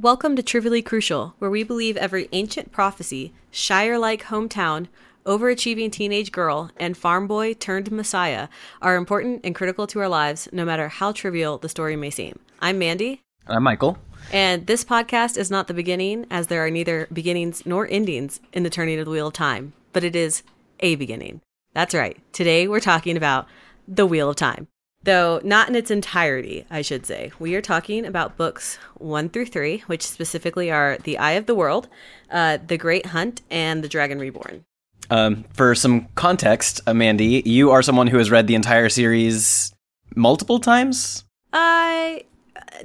Welcome to Trivially Crucial, where we believe every ancient prophecy, Shire-like hometown, overachieving teenage girl, and farm boy turned messiah are important and critical to our lives, no matter how trivial the story may seem. I'm Mandy. And I'm Michael. And this podcast is not the beginning, as there are neither beginnings nor endings in the turning of the Wheel of Time, but it is a beginning. That's right. Today we're talking about the Wheel of Time. Though not in its entirety, I should say. We are talking about books 1 through 3, which specifically are The Eye of the World, The Great Hunt, and The Dragon Reborn. For some context, Mandy, you are someone who has read the entire series multiple times? The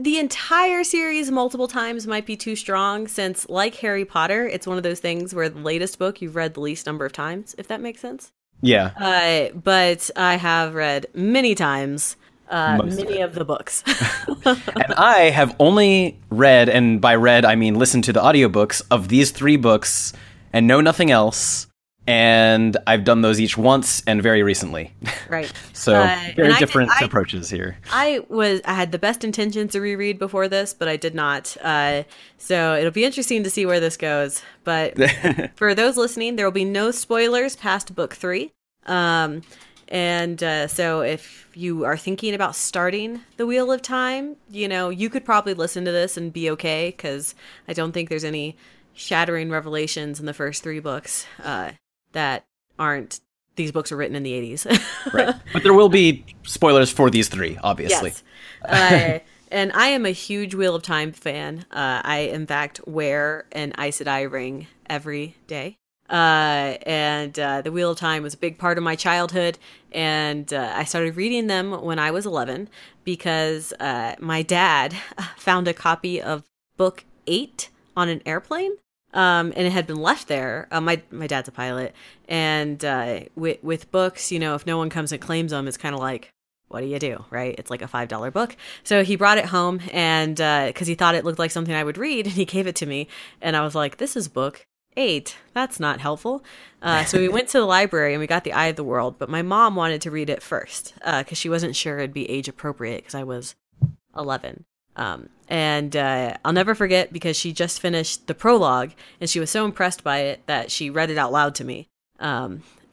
entire series multiple times might be too strong, since, like Harry Potter, it's one of those things where the latest book you've read the least number of times, if that makes sense. Yeah. But I have read many times many of the books. And I have only read, and by read I mean listened to the audiobooks of these 3 books and know nothing else. And I've done those each once and very recently. Right. So very different approaches here. I had the best intentions to reread before this, but I did not. So it'll be interesting to see where this goes. But for those listening, there will be no spoilers past book 3. So if you are thinking about starting the Wheel of Time, you could probably listen to this and be okay, because I don't think there's any shattering revelations in the first 3 books. These books were written in the 80s. Right. But there will be spoilers for these 3, obviously. Yes. And I am a huge Wheel of Time fan. I, in fact, wear an Aes Sedai ring every day. And the Wheel of Time was a big part of my childhood. And I started reading them when I was 11 because my dad found a copy of book 8 on an airplane. And it had been left there. My dad's a pilot. And with books, if no one comes and claims them, it's kind of like, what do you do, right? It's like a $5 book. So he brought it home, and because he thought it looked like something I would read, and he gave it to me. And I was like, this is book 8. That's not helpful. So we went to the library, and we got The Eye of the World. But my mom wanted to read it first because she wasn't sure it'd be age appropriate because I was 11. And I'll never forget because she just finished the prologue and she was so impressed by it that she read it out loud to me.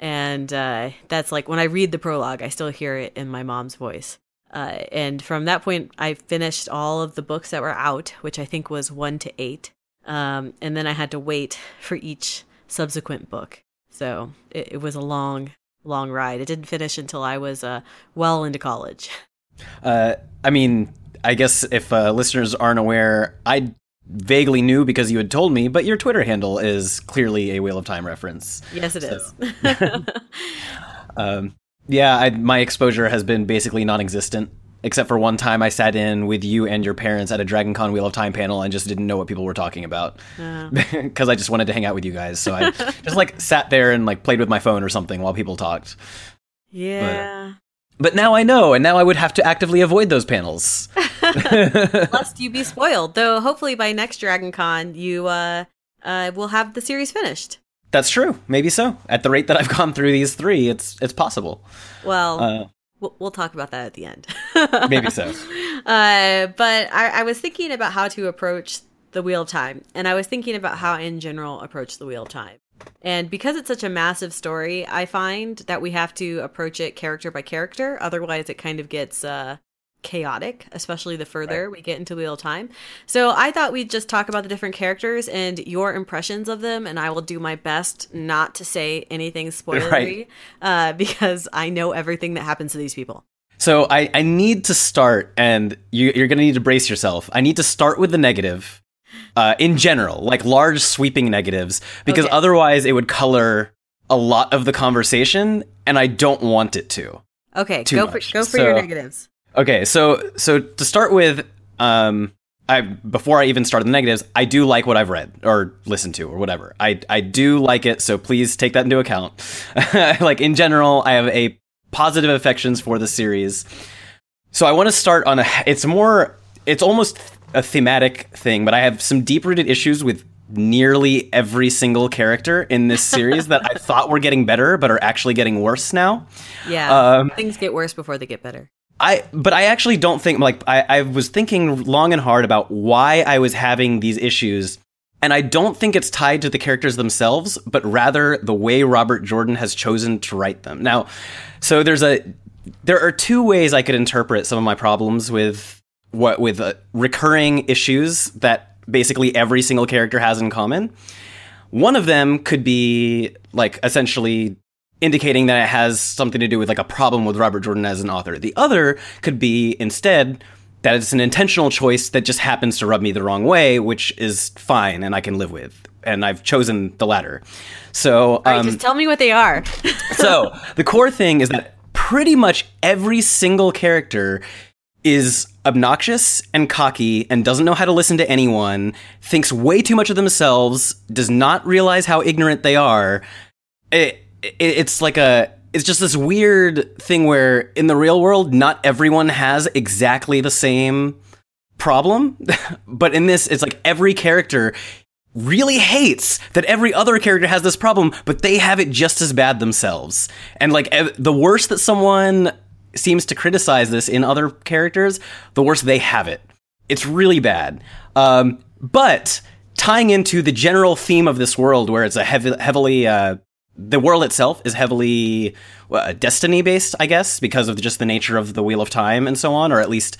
And that's like when I read the prologue, I still hear it in my mom's voice. And from that point, I finished all of the books that were out, which I think was 1 to 8. And then I had to wait for each subsequent book. So it was a long, long ride. It didn't finish until I was well into college. I guess if listeners aren't aware, I vaguely knew because you had told me, but your Twitter handle is clearly a Wheel of Time reference. Yes, it is. My exposure has been basically non-existent, except for one time I sat in with you and your parents at a Dragon Con Wheel of Time panel and just didn't know what people were talking about because I just wanted to hang out with you guys. So I just sat there and played with my phone or something while people talked. Yeah. But now I know, and now I would have to actively avoid those panels. Lest you be spoiled. Though hopefully by next Dragon Con, you will have the series finished. That's true. Maybe so. At the rate that I've gone through these 3, it's possible. Well, we'll talk about that at the end. Maybe so. But I was thinking about how to approach the Wheel of Time. And I was thinking about how, in general, approach the Wheel of Time. And because it's such a massive story, I find that we have to approach it character by character. Otherwise, it kind of gets chaotic, especially the further we get into Wheel of Time. So I thought we'd just talk about the different characters and your impressions of them. And I will do my best not to say anything spoilery because I know everything that happens to these people. So I need to start, and you're going to need to brace yourself. I need to start with the negative. In general, large sweeping negatives, because otherwise it would color a lot of the conversation, and I don't want it to. Okay, go for your negatives. Okay, so to start with, before I even start the negatives, I do like what I've read or listened to or whatever. I do like it, so please take that into account. In general, I have a positive affections for the series. So I want to start on it's almost a thematic thing, but I have some deep-rooted issues with nearly every single character in this series that I thought were getting better, but are actually getting worse now. Yeah, things get worse before they get better. But I actually don't think, like, I was thinking long and hard about why I was having these issues, and I don't think it's tied to the characters themselves, but rather the way Robert Jordan has chosen to write them. Now, so there are two ways I could interpret some of my problems with recurring issues that basically every single character has in common. One of them could be, like, essentially indicating that it has something to do with, like, a problem with Robert Jordan as an author. The other could be, instead, that it's an intentional choice that just happens to rub me the wrong way, which is fine and I can live with. And I've chosen the latter. So, all right, just tell me what they are. So the core thing is that pretty much every single character is obnoxious and cocky and doesn't know how to listen to anyone, thinks way too much of themselves, does not realize how ignorant they are. It's just this weird thing where in the real world, not everyone has exactly the same problem. But in this, it's like every character really hates that every other character has this problem, but they have it just as bad themselves. And like the worse that someone seems to criticize this in other characters, the worse they have it. It's really bad. But tying into the general theme of this world where it's a heavily... The world itself is heavily destiny-based, I guess, because of just the nature of the Wheel of Time and so on, or at least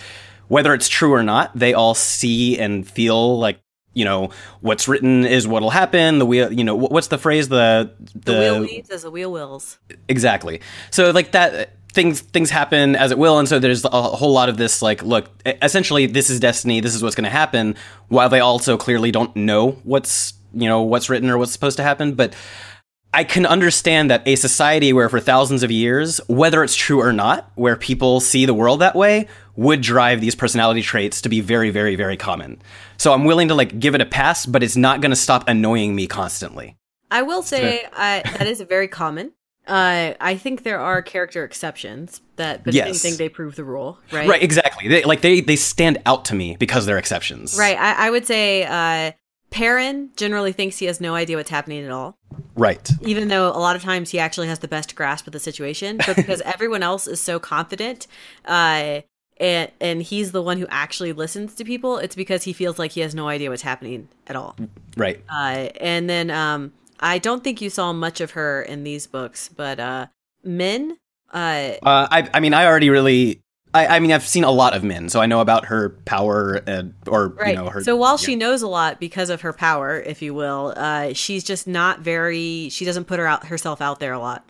whether it's true or not, they all see and feel like, you know, what's written is what'll happen. The wheel, you know, what's the phrase? The wheel leaves as the wheel wills. Exactly. So, like, that... Things happen as it will, and so there's a whole lot of this, like, look, essentially, this is destiny, this is what's going to happen, while they also clearly don't know what's written or what's supposed to happen. But I can understand that a society where for thousands of years, whether it's true or not, where people see the world that way, would drive these personality traits to be very, very, very common. So I'm willing to, like, give it a pass, but it's not going to stop annoying me constantly. I will say that is very common. I think there are character exceptions but yes. I think they prove the rule, right? Right, exactly. They stand out to me because they're exceptions. Right. I would say Perrin generally thinks he has no idea what's happening at all. Right. Even though a lot of times he actually has the best grasp of the situation, but because everyone else is so confident, and he's the one who actually listens to people, it's because he feels like he has no idea what's happening at all. Right. And then I don't think you saw much of her in these books, but Min. I've seen a lot of Min, so I know about her power, right. You know, her. So while she knows a lot because of her power, if you will, she's just not very. She doesn't put herself out there a lot.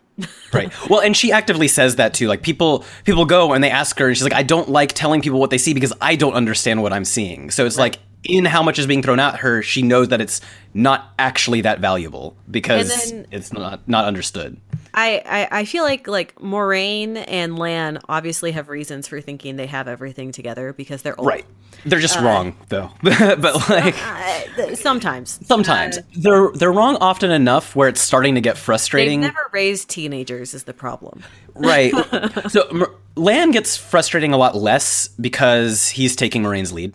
Right. Well, and she actively says that too. Like people go and they ask her, and she's like, "I don't like telling people what they see because I don't understand what I'm seeing." So it's right. Like. In how much is being thrown at her, she knows that it's not actually that valuable because it's not understood. I feel like Moiraine and Lan obviously have reasons for thinking they have everything together because they're old. Right. They're just wrong though. But like sometimes they're wrong often enough where it's starting to get frustrating. They've never raised teenagers is the problem. Right. So Lan gets frustrating a lot less because he's taking Moraine's lead.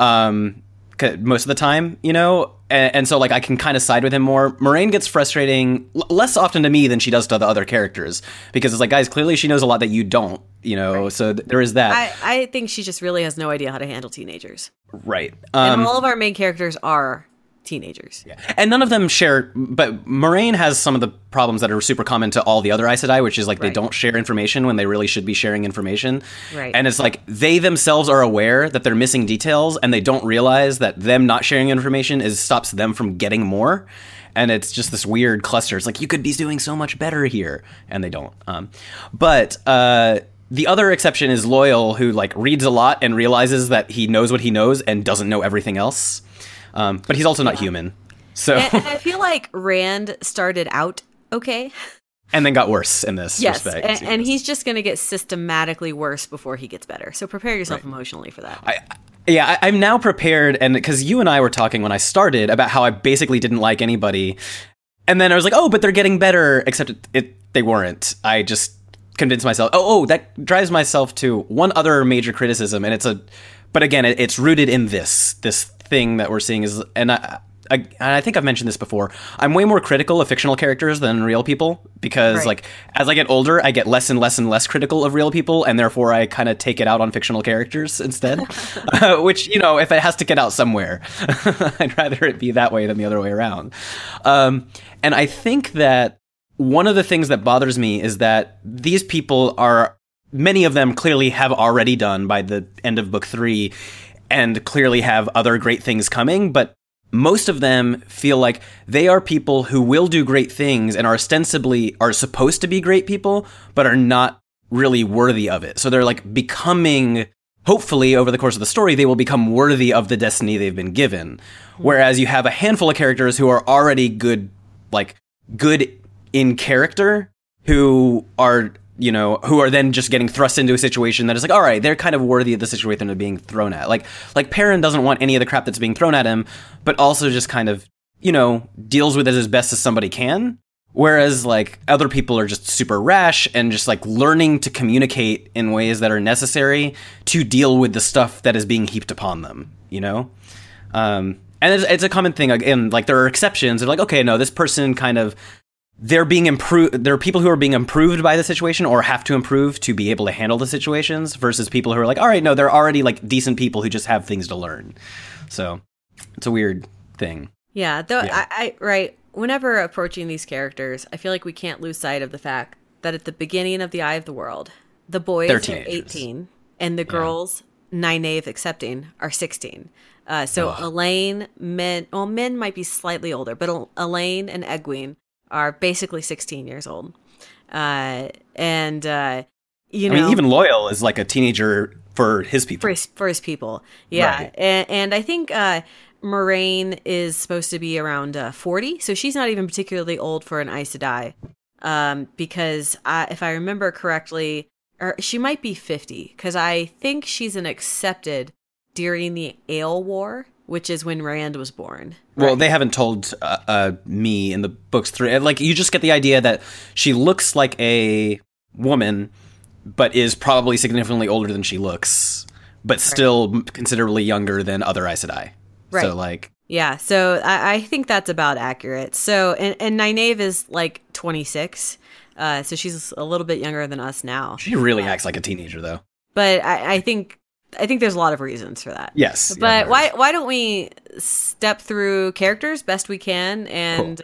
Most of the time, you know, and so like I can kind of side with him more. Moiraine gets frustrating less often to me than she does to the other characters because it's like, guys, clearly she knows a lot that you don't, you know. Right. So there is that. I think she just really has no idea how to handle teenagers. Right. And all of our main characters are teenagers. Yeah. And none of them share, but Moiraine has some of the problems that are super common to all the other Aes Sedai, which is like, right. They don't share information when they really should be sharing information. Right. And it's like, they themselves are aware that they're missing details and they don't realize that them not sharing information stops them from getting more. And it's just this weird cluster. It's like, you could be doing so much better here. And they don't. The other exception is Loial, who like reads a lot and realizes that he knows what he knows and doesn't know everything else. But he's also not human. So and I feel like Rand started out okay. And then got worse in this respect. Yes, and he's just going to get systematically worse before he gets better. So prepare yourself emotionally for that. I'm now prepared, and because you and I were talking when I started about how I basically didn't like anybody. And then I was like, oh, but they're getting better, except they weren't. I just convinced myself, that drives myself to one other major criticism. And it's but again, it's rooted in this thing that we're seeing is, and I, I think I've mentioned this before, I'm way more critical of fictional characters than real people because, right, like, as I get older, I get less and less and less critical of real people, and therefore I kind of take it out on fictional characters instead, which, you know, if it has to get out somewhere, I'd rather it be that way than the other way around. And I think that one of the things that bothers me is that these people are, many of them clearly have already done by the end of book three and clearly have other great things coming, but most of them feel like they are people who will do great things and are ostensibly are supposed to be great people, but are not really worthy of it. So they're like becoming, hopefully over the course of the story, they will become worthy of the destiny they've been given. Whereas you have a handful of characters who are already good, like good in character, who are, you know, who are then just getting thrust into a situation that is like, all right, they're kind of worthy of the situation they're being thrown at. Like Perrin doesn't want any of the crap that's being thrown at him, but also just kind of, you know, deals with it as best as somebody can. Whereas like other people are just super rash and just like learning to communicate in ways that are necessary to deal with the stuff that is being heaped upon them, you know? And it's a common thing. Again, like there are exceptions. They're like, okay, no, this person kind of, they're being improved. There are people who are being improved by the situation or have to improve to be able to handle the situations versus people who are like, all right, no, they're already like decent people who just have things to learn. So it's a weird thing. Yeah. Though yeah. Right. Whenever approaching these characters, I feel like we can't lose sight of the fact that at the beginning of the Eye of the World, the boys are 18 and the girls, Nynaeve excepting, are 16. Elaine, men might be slightly older, but Elaine and Egwene are basically 16 years old. I mean, even Loial is like a teenager for his people. For his people. Yeah. Right. And I think Moiraine is supposed to be around 40. So she's not even particularly old for an Aes Sedai. Because if I remember correctly, or she might be 50. Because I think she's an accepted during the Aiel War, which is when Rand was born. Right? Well, they haven't told me in the books three. Like, you just get the idea that she looks like a woman, but is probably significantly older than she looks, but still considerably younger than other Aes Sedai. Right. So, like... Yeah, so I think that's about accurate. So, and Nynaeve is, like, 26, so she's a little bit younger than us now. She really acts like a teenager, though. But I think there's a lot of reasons for that. Yes. But yeah, why don't we step through characters best we can? And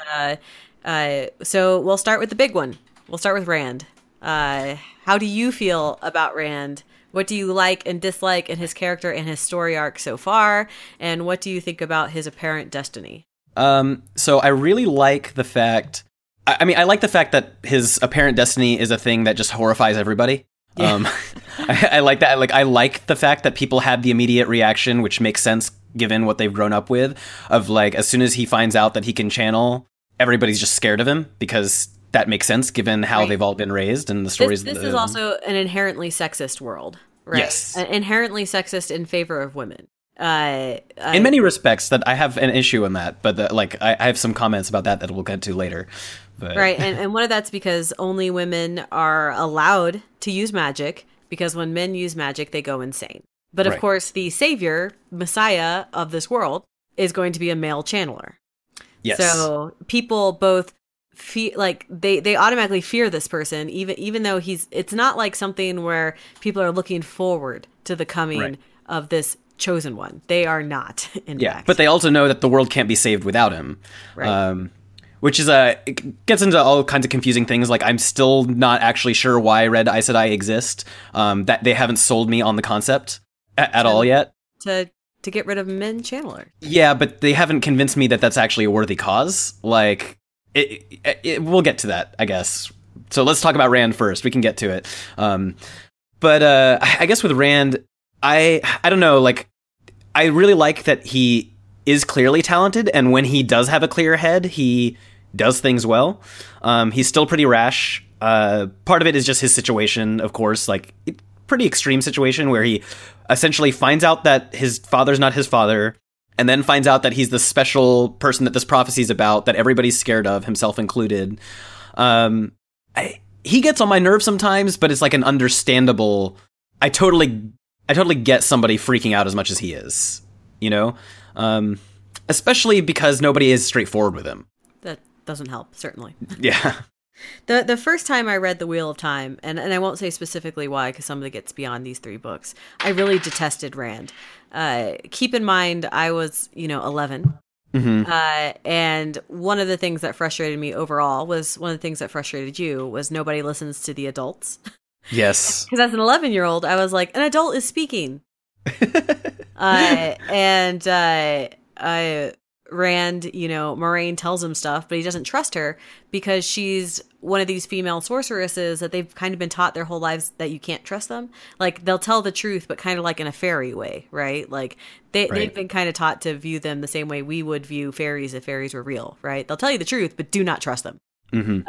cool. So we'll start with the big one. We'll start with Rand. How do you feel about Rand? What do you like and dislike in his character and his story arc so far? And what do you think about his apparent destiny? So I really like the fact... I like the fact that his apparent destiny is a thing that just horrifies everybody. Yeah. I like that. Like, I like the fact that people had the immediate reaction, which makes sense given what they've grown up with, of like, as soon as he finds out that he can channel, everybody's just scared of him because that makes sense given how they've all been raised and the stories. This is also an inherently sexist world, right? Yes. Inherently sexist in favor of women. In many respects that I have an issue in that, but I have some comments about that we'll get to later. But. Right, and one of that's because only women are allowed to use magic, because when men use magic, they go insane. But of course, the savior, messiah of this world, is going to be a male channeler. Yes. So people both feel like they automatically fear this person, even though it's not like something where people are looking forward to the coming of this chosen one. They are not, in fact. But they also know that the world can't be saved without him. Right. Which is it gets into all kinds of confusing things. Like, I'm still not actually sure why Red Aes Sedai exist. That they haven't sold me on the concept at all yet. To get rid of men channeler. Yeah, but they haven't convinced me that that's actually a worthy cause. Like, we'll get to that, I guess. So let's talk about Rand first. We can get to it. But I guess with Rand, I don't know. Like, I really like that he is clearly talented, and when he does have a clear head, he does things well. He's still pretty rash. Part of it is just his situation, of course, like pretty extreme situation where he essentially finds out that his father's not his father and then finds out that he's the special person that this prophecy's about that everybody's scared of, himself included. He gets on my nerves sometimes, but it's like an understandable... I totally get somebody freaking out as much as he is, you know? especially because nobody is straightforward with him. That doesn't help, certainly. Yeah. The first time I read The Wheel of Time, and I won't say specifically why, because some of it gets beyond these three books, I really detested Rand. Keep in mind, I was, 11. Mm-hmm. And one of the things that frustrated me overall was one of the things that frustrated you was nobody listens to the adults. Yes. Because as an 11-year-old, I was like, an adult is speaking. Rand, Moiraine tells him stuff, but he doesn't trust her because she's one of these female sorceresses that they've kind of been taught their whole lives that you can't trust them. Like, they'll tell the truth, but kind of like in a fairy way, right? Like, they've been kind of taught to view them the same way we would view fairies if fairies were real, right? They'll tell you the truth, but do not trust them. Mm-hmm.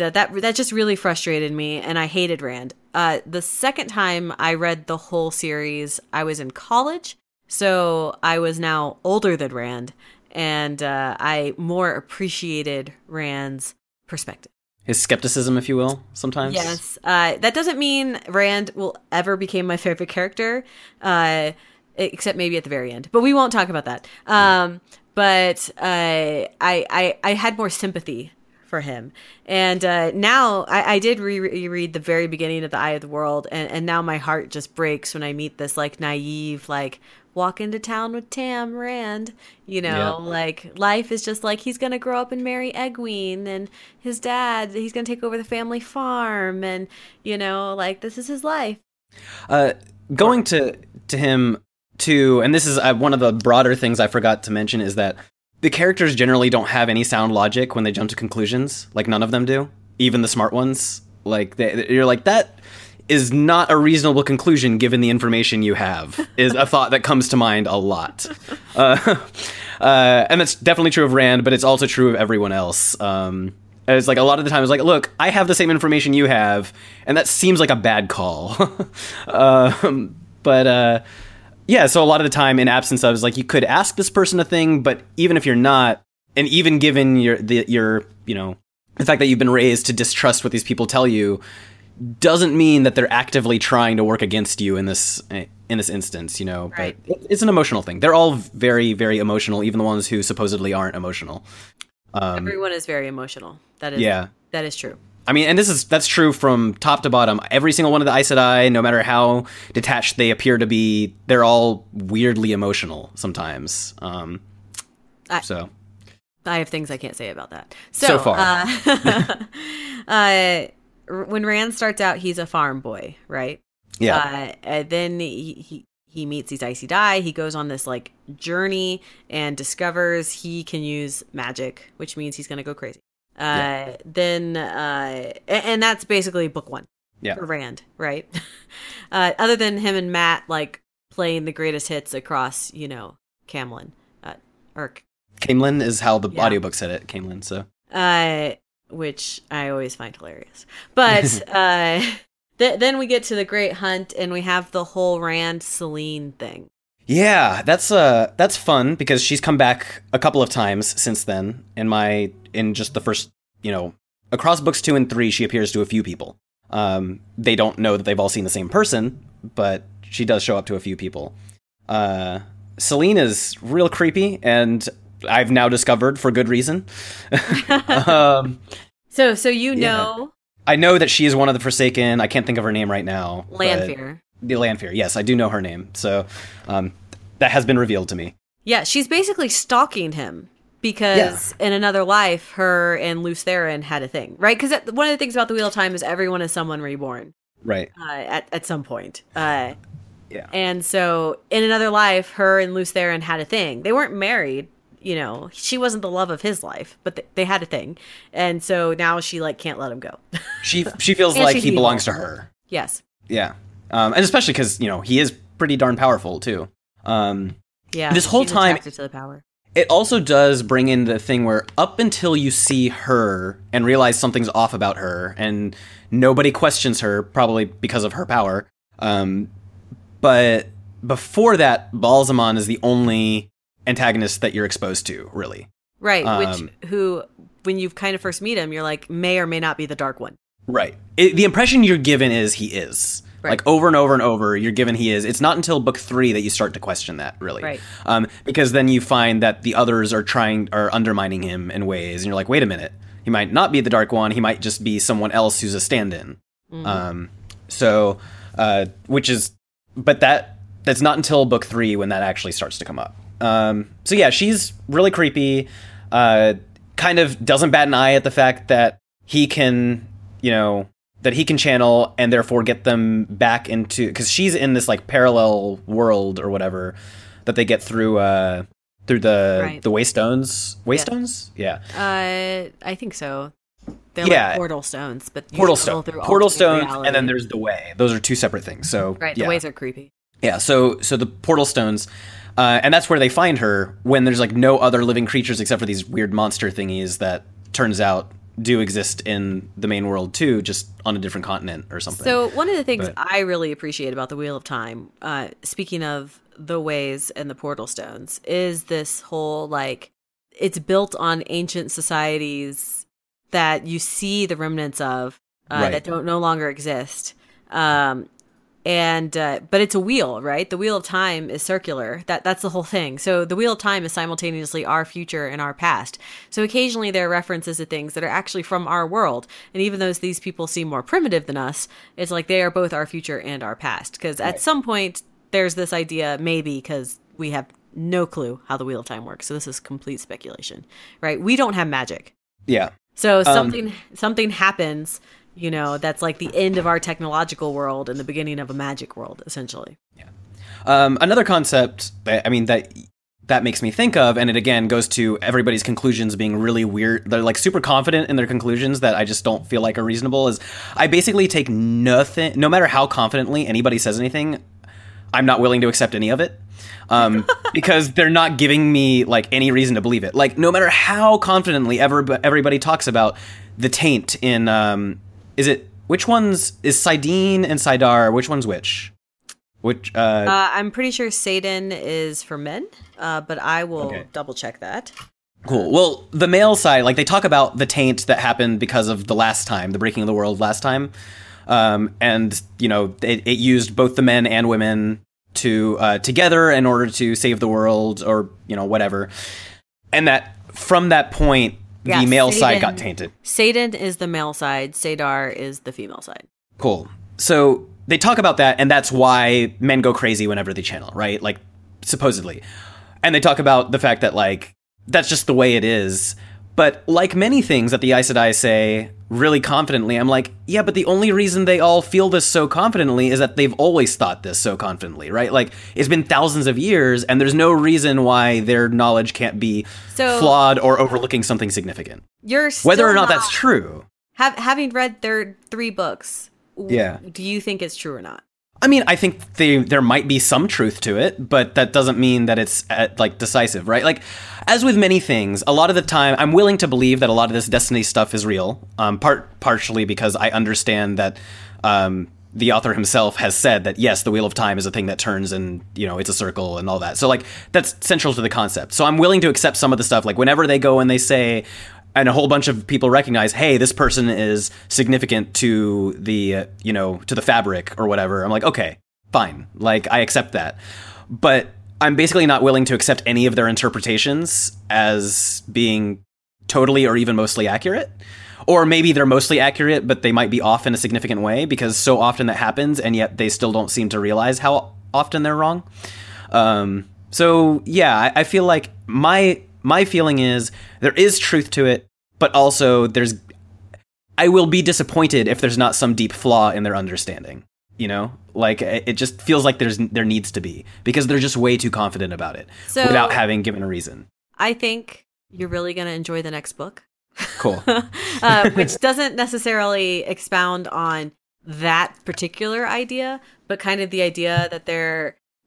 That just really frustrated me, and I hated Rand. The second time I read the whole series, I was in college. So I was now older than Rand, and I more appreciated Rand's perspective. His skepticism, if you will, sometimes. Yes. That doesn't mean Rand will ever become my favorite character, except maybe at the very end. But we won't talk about that. But I had more sympathy for him. And now I did reread the very beginning of The Eye of the World, and now my heart just breaks when I meet this, like, naive, like, walk into town with Tam Rand, yeah. Like, life is just like, he's going to grow up and marry Egwene, and his dad, he's going to take over the family farm, and, like, this is his life. Going to him, too, and this is one of the broader things I forgot to mention, is that the characters generally don't have any sound logic when they jump to conclusions. Like, none of them do. Even the smart ones. Like, you're like, that is not a reasonable conclusion given the information you have, is a thought that comes to mind a lot. And that's definitely true of Rand, but it's also true of everyone else. It's like, a lot of the time, it's like, look, I have the same information you have, and that seems like a bad call. Yeah, so a lot of the time, in absence of, is like, you could ask this person a thing, but even if you're not, and even given the fact that you've been raised to distrust what these people tell you, doesn't mean that they're actively trying to work against you in this instance, Right. But it's an emotional thing. They're all very, very emotional, even the ones who supposedly aren't emotional. Everyone is very emotional. That is true. I mean, and that's true from top to bottom. Every single one of the Aes Sedai, no matter how detached they appear to be, they're all weirdly emotional sometimes. I have things I can't say about that. So far. When Rand starts out, he's a farm boy, right? Yeah. Then he meets these Aes Sedai. He goes on this, like, journey and discovers he can use magic, which means he's going to go crazy. Then that's basically book one for Rand, right? Other than him and Matt, like, playing the greatest hits across, Camelin. Camelin is how the audiobook said it, Camelin, so. Which I always find hilarious. But then we get to the Great Hunt, and we have the whole Rand-Celine thing. Yeah, that's fun because she's come back a couple of times since then. In just the first, across books 2 and 3, she appears to a few people. They don't know that they've all seen the same person, but she does show up to a few people. Celine is real creepy, and I've now discovered for good reason. I know that she is one of the Forsaken. I can't think of her name right now. Lanfear. The Lanfear, yes, I do know her name. So that has been revealed to me. Yeah, she's basically stalking him because in another life, her and Luce Theron had a thing, right? Because one of the things about the Wheel of Time is everyone is someone reborn. Right. At some point. Yeah. And so in another life, her and Luce Theron had a thing. They weren't married. She wasn't the love of his life, but they had a thing. And so now she, like, can't let him go. She feels like he belongs to her. Yes. Yeah. And especially because, he is pretty darn powerful, too. This whole time, to the power. It also does bring in the thing where up until you see her and realize something's off about her, and nobody questions her, probably because of her power. But before that, Ba'alzamon is the only antagonist that you're exposed to, really. Right, who, when you kind of first meet him, you're like, may or may not be the Dark One. Right. The impression you're given is he is. Right. Like over and over and over, you're given he is. It's not until book 3 that you start to question that, really. Right. Because then you find that the others are undermining him in ways, and you're like, wait a minute, he might not be the Dark One. He might just be someone else who's a stand-in. Mm-hmm. That's not until book 3 when that actually starts to come up. So yeah, she's really creepy. Kind of doesn't bat an eye at the fact that he can, that he can channel and therefore get them back into, because she's in this like parallel world or whatever that they get through the Waystones. Waystones? Yeah. I think so. They're like portal stones, but portal stones. Portal stones, and then there's the way. Those are two separate things. So right, the ways are creepy. Yeah, so the portal stones, and that's where they find her when there's like no other living creatures except for these weird monster thingies that turns out do exist in the main world too, just on a different continent or something. So one of the things I really appreciate about the Wheel of Time, speaking of the ways and the portal stones, is this whole like it's built on ancient societies that you see the remnants of that don't no longer exist. But it's a wheel, right? The Wheel of Time is circular. That's the whole thing. So the Wheel of Time is simultaneously our future and our past. So occasionally there are references to things that are actually from our world. And even though these people seem more primitive than us, it's like they are both our future and our past. Because at some point there's this idea, maybe because we have no clue how the Wheel of Time works. So this is complete speculation, right? We don't have magic. Yeah. So something happens. That's like the end of our technological world and the beginning of a magic world, essentially. Yeah. Another concept that makes me think of, and it again goes to everybody's conclusions being really weird. They're like super confident in their conclusions that I just don't feel like are reasonable, is I basically take nothing, no matter how confidently anybody says anything, I'm not willing to accept any of it. Because they're not giving me like any reason to believe it. Like no matter how confidently everybody talks about the taint in, Which one's Sidene and Sidar? Which one's which? I'm pretty sure Sidon is for men, but I will double check that. Cool. Well, the male side, like they talk about the taint that happened because of the last time, the breaking of the world last time. And it used both the men and women to, together in order to save the world or, whatever. And that from that point, the male side got tainted. Satan is the male side. Sadar is the female side. Cool. So they talk about that, and that's why men go crazy whenever they channel, right? Like, supposedly. And they talk about the fact that, like, that's just the way it is. But like many things that the Aes Sedai say really confidently, I'm like, yeah, but the only reason they all feel this so confidently is that they've always thought this so confidently, right? Like, it's been thousands of years, and there's no reason why their knowledge can't be flawed or overlooking something significant. Whether or not that's true. Having read their 3 books, do you think it's true or not? I mean, I think there might be some truth to it, but that doesn't mean that it's decisive, right? Like, as with many things, a lot of the time, I'm willing to believe that a lot of this destiny stuff is real. Partially because I understand that the author himself has said that yes, the Wheel of Time is a thing that turns, and it's a circle and all that. So like, that's central to the concept. So I'm willing to accept some of the stuff. Like whenever they go and they say. And a whole bunch of people recognize, hey, this person is significant to the, to the fabric or whatever. I'm like, okay, fine. Like, I accept that. But I'm basically not willing to accept any of their interpretations as being totally or even mostly accurate. Or maybe they're mostly accurate, but they might be off in a significant way because so often that happens, and yet they still don't seem to realize how often they're wrong. So, yeah, I feel like my feeling is there is truth to it, but also I will be disappointed if there's not some deep flaw in their understanding, Like, it just feels like there needs to be, because they're just way too confident about it without having given a reason. I think you're really going to enjoy the next book. Cool. Which doesn't necessarily expound on that particular idea, but kind of the idea that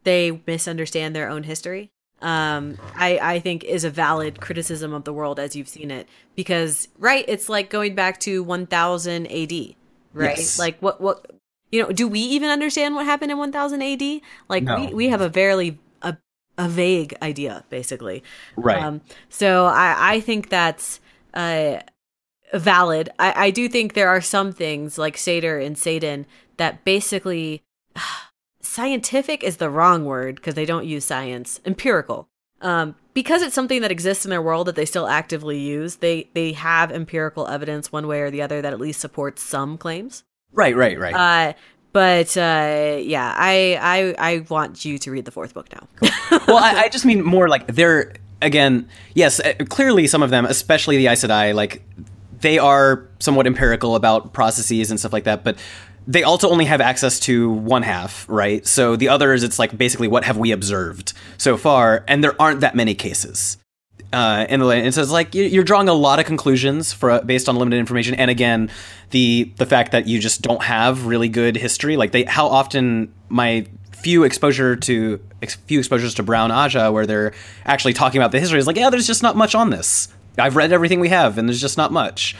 they misunderstand their own history. I think is a valid criticism of the world as you've seen it, because it's like going back to 1000 AD, right? Yes. Like what do we even understand what happened in 1000 AD? Like no. we have a very a vague idea basically, right? So I think that's valid. I do think there are some things like Seder and Satan that basically scientific is the wrong word because they don't use science. Empirical. Because it's something that exists in their world that they still actively use, they have empirical evidence one way or the other that at least supports some claims. Right. I want you to read the fourth book now. Cool. Well, I just mean more like they're, again, yes, clearly some of them, especially the Aes Sedai, like they are somewhat empirical about processes and stuff like that, but they also only have access to one half, right? So the others, it's like basically what have we observed so far? And there aren't that many cases. And so it's like you're drawing a lot of conclusions based on limited information. And again, the fact that you just don't have really good history, like how often my few exposures to Brown Ajah, where they're actually talking about the history, is like, yeah, there's just not much on this. I've read everything we have, and there's just not much.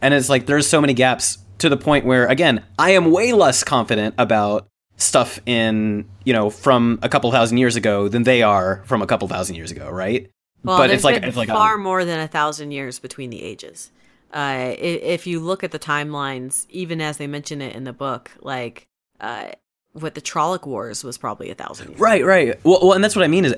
And it's like there's so many gaps to the point where, again, I am way less confident about stuff in, you know, from a couple thousand years ago than they are from a couple thousand years ago, right? Well, but it's like far more than 1,000 years between the ages. If you look at the timelines, even as they mention it in the book, like what the Trolloc Wars was probably 1,000 years. Right. Well, and that's what I mean is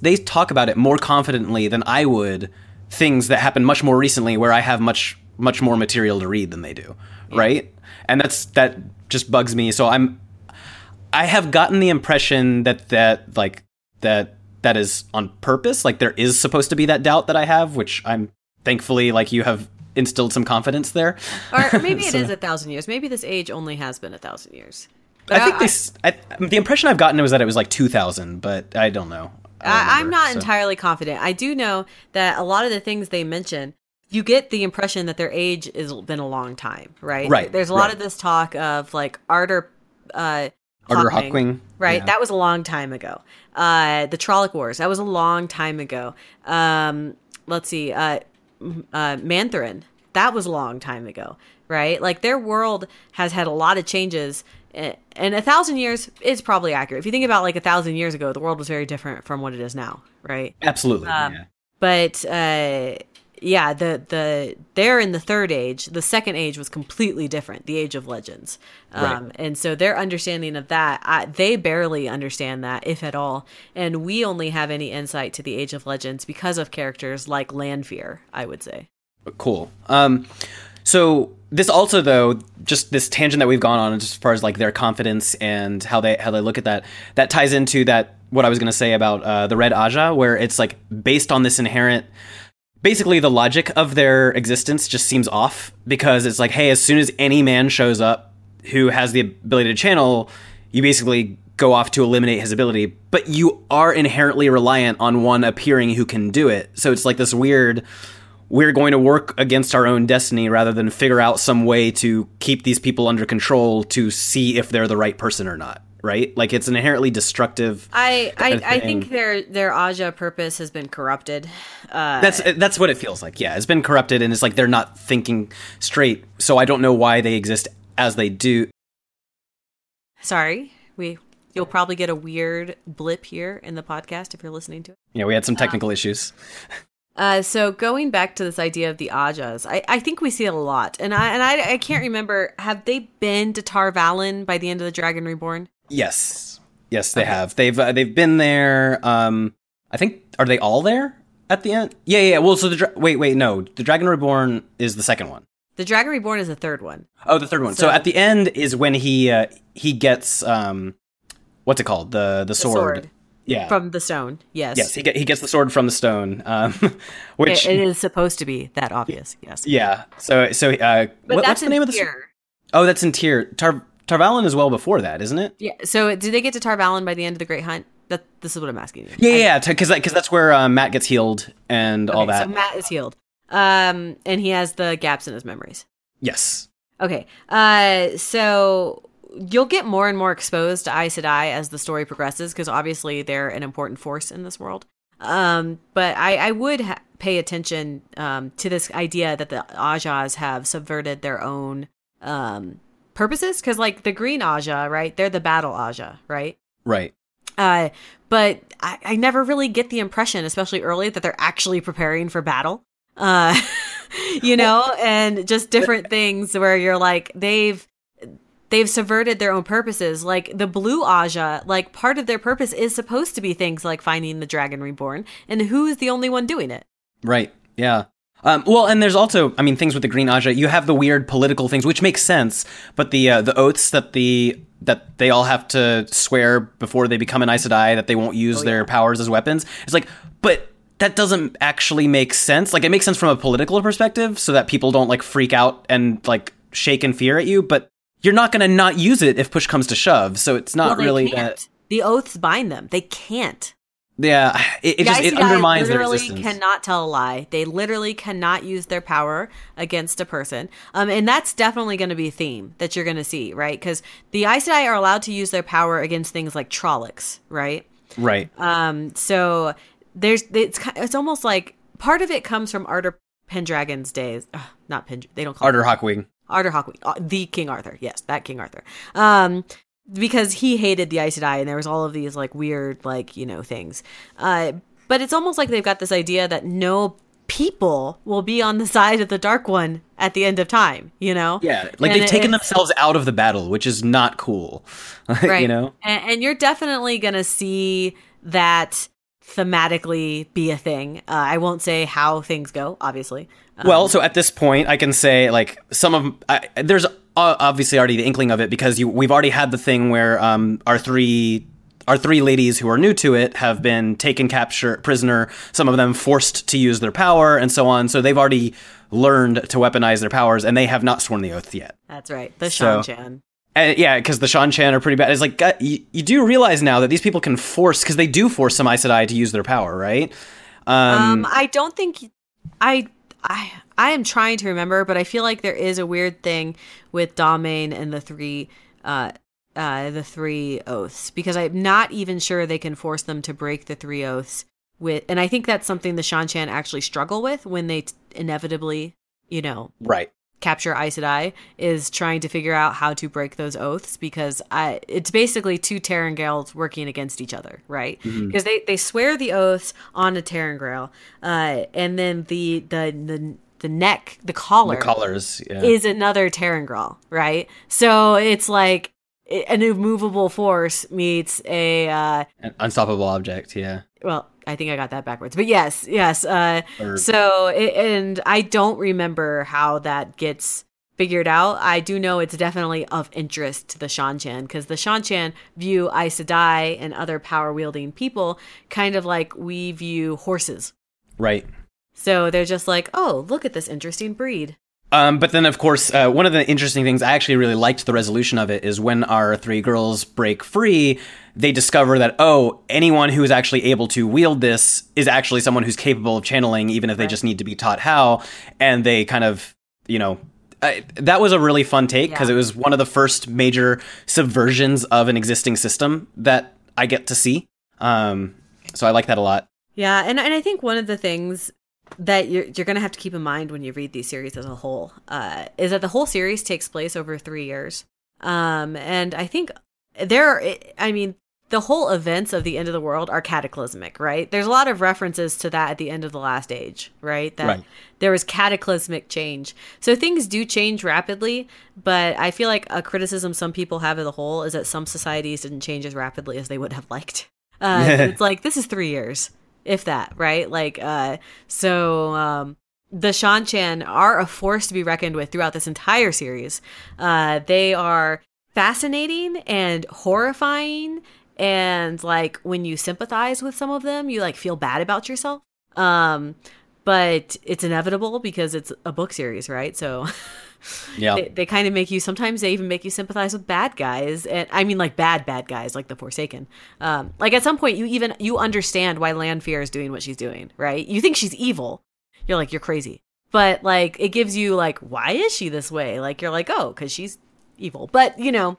they talk about it more confidently than I would things that happened much more recently, where I have much more material to read than they do, yeah. Right? And that just bugs me. So I have gotten the impression that that is on purpose. Like there is supposed to be that doubt that I have, which I'm thankfully, like, you have instilled some confidence there. Or maybe it is 1,000 years. Maybe this age only has been 1,000 years. But I think the impression I've gotten was that it was like 2,000, but I don't know. I'm not entirely confident. I do know that a lot of the things they mention, you get the impression that their age has been a long time, right? Right. There's a lot of this talk of like Arthur Hawkwing. Right. Yeah. That was a long time ago. The Trolloc Wars. That was a long time ago. Let's see. Manetheren. That was a long time ago. Right. Like their world has had a lot of changes. And 1,000 years is probably accurate. If you think about like 1,000 years ago, the world was very different from what it is now. Right. Absolutely. Yeah. But yeah, they're in the third age. The second age was completely different, the Age of Legends. Right. And so their understanding of that, they barely understand that, if at all. And we only have any insight to the Age of Legends because of characters like Lanfear, I would say. Cool. So this also, though, just this tangent that we've gone on as far as like their confidence and how they look at that ties into that what I was going to say about the Red Ajah, where it's like based on this inherent... Basically, the logic of their existence just seems off because it's like, hey, as soon as any man shows up who has the ability to channel, you basically go off to eliminate his ability. But you are inherently reliant on one appearing who can do it. So it's like this weird, we're going to work against our own destiny rather than figure out some way to keep these people under control to see if they're the right person or not. Right? Like it's an inherently destructive. I think their Ajah purpose has been corrupted. That's what it feels like. Yeah, it's been corrupted, and it's like they're not thinking straight. So I don't know why they exist as they do. Sorry, you'll probably get a weird blip here in the podcast if you're listening to it. Yeah, we had some technical issues. So going back to this idea of the Ajahs, I think we see it a lot, and I can't remember. Have they been to Tar Valon by the end of the Dragon Reborn? Yes, they have. They've been there. I think, are they all there at the end? Yeah. Well, so the Dragon Reborn is the second one. The Dragon Reborn is the third one. Oh, the third one. So at the end is when he gets what's it called? The sword. Yeah, from the stone. Yes. Yes, he gets the sword from the stone, which it is supposed to be that obvious. Yes. Yeah. So what's the name of the sword? Oh, that's in Tyr. Tar Valon is well before that, isn't it? Yeah. So do they get to Tar Valon by the end of the Great Hunt? This is what I'm asking you. Yeah. Because that's where Matt gets healed and all that. So Matt is healed. And he has the gaps in his memories. Yes. Okay. So you'll get more and more exposed to Aes Sedai as the story progresses, because obviously they're an important force in this world. But I would pay attention to this idea that the Ajahs have subverted their own... purposes, because like the green Ajah, right, they're the battle Ajah, right, but I never really get the impression, especially early, that they're actually preparing for battle, and just different things where you're like, they've they've subverted their own purposes. Like the blue Ajah, like part of their purpose is supposed to be things like finding the Dragon Reborn, and who's the only one doing it? Right. Yeah. Well, and there's also, I mean, things with the green Ajah. You have the weird political things, which makes sense, but the oaths that they all have to swear before they become an Aes Sedai that they won't use their powers as weapons. It's like, but that doesn't actually make sense. Like, it makes sense from a political perspective so that people don't like freak out and like shake in fear at you, but you're not going to not use it if push comes to shove. So it's not really that. The oaths bind them. They can't. Yeah, it undermines their existence. They literally cannot tell a lie. They literally cannot use their power against a person. And that's definitely going to be a theme that you're going to see, right? Because the Aes Sedai are allowed to use their power against things like Trollocs, right? Right. So it's almost like part of it comes from Arthur Pendragon's days. They don't call it Arthur Hawkwing. The King Arthur. Yes, that King Arthur. Because he hated the Aes Sedai, and there was all of these like weird, like, you know, things. But it's almost like they've got this idea that no people will be on the side of the Dark One at the end of time, you know? Yeah, like and they've taken themselves out of the battle, which is not cool, right? You know? And you're definitely going to see that thematically be a thing. I won't say how things go, obviously. Well, so at this point, I can say like there's obviously already the inkling of it because we've already had the thing where our three ladies who are new to it have been taken prisoner, some of them forced to use their power and so on. So they've already learned to weaponize their powers and they have not sworn the oath yet. That's right. The Seanchan. Yeah, because the Seanchan are pretty bad. It's like, you do realize now that these people can force, because they do force some Aes Sedai to use their power, right? I don't think... I am trying to remember, but I feel like there is a weird thing with Domain and the three oaths, because I'm not even sure they can force them to break the three oaths with, and I think that's something the Seanchan actually struggle with when they inevitably, you know, right, capture Aes Sedai, is trying to figure out how to break those oaths, because it's basically two Ter'angreals working against each other, right? Because mm-hmm. they swear the oaths on a Ter'angreal, and then the collars yeah, is another Ter'angreal, right? So it's like an immovable force meets an unstoppable object, yeah. Well, I think I got that backwards, but yes. And I don't remember how that gets figured out. I do know it's definitely of interest to the Seanchan, because the Seanchan view Aes Sedai and other power-wielding people kind of like we view horses. Right. So they're just like, oh, look at this interesting breed. But then, of course, one of the interesting things, I actually really liked the resolution of it, is when our three girls break free, they discover that, oh, anyone who is actually able to wield this is actually someone who's capable of channeling, even if they just need to be taught how. And they kind of, you know, that was a really fun take, because it was one of the first major subversions of an existing system that I get to see. So I like that a lot. Yeah. And I think one of the things that you're going to have to keep in mind when you read these series as a whole, is that the whole series takes place over 3 years. And I think the whole events of the end of the world are cataclysmic, right? There's a lot of references to that at the end of the Last Age, right? There was cataclysmic change. So things do change rapidly, but I feel like a criticism some people have of the whole is that some societies didn't change as rapidly as they would have liked. It's like, this is 3 years. If that, right? Like, the Seanchan are a force to be reckoned with throughout this entire series. They are fascinating and horrifying, and like when you sympathize with some of them, you like feel bad about yourself. But it's inevitable because it's a book series, right? So yeah, they kind of make you, sometimes they even make you sympathize with bad guys. And I mean like bad guys, like the Forsaken. Like at some point you understand why Lanfear is doing what she's doing, right? You think she's evil. You're like, you're crazy. But like, it gives you like, why is she this way? Like, you're like, oh, cause she's evil. But you know,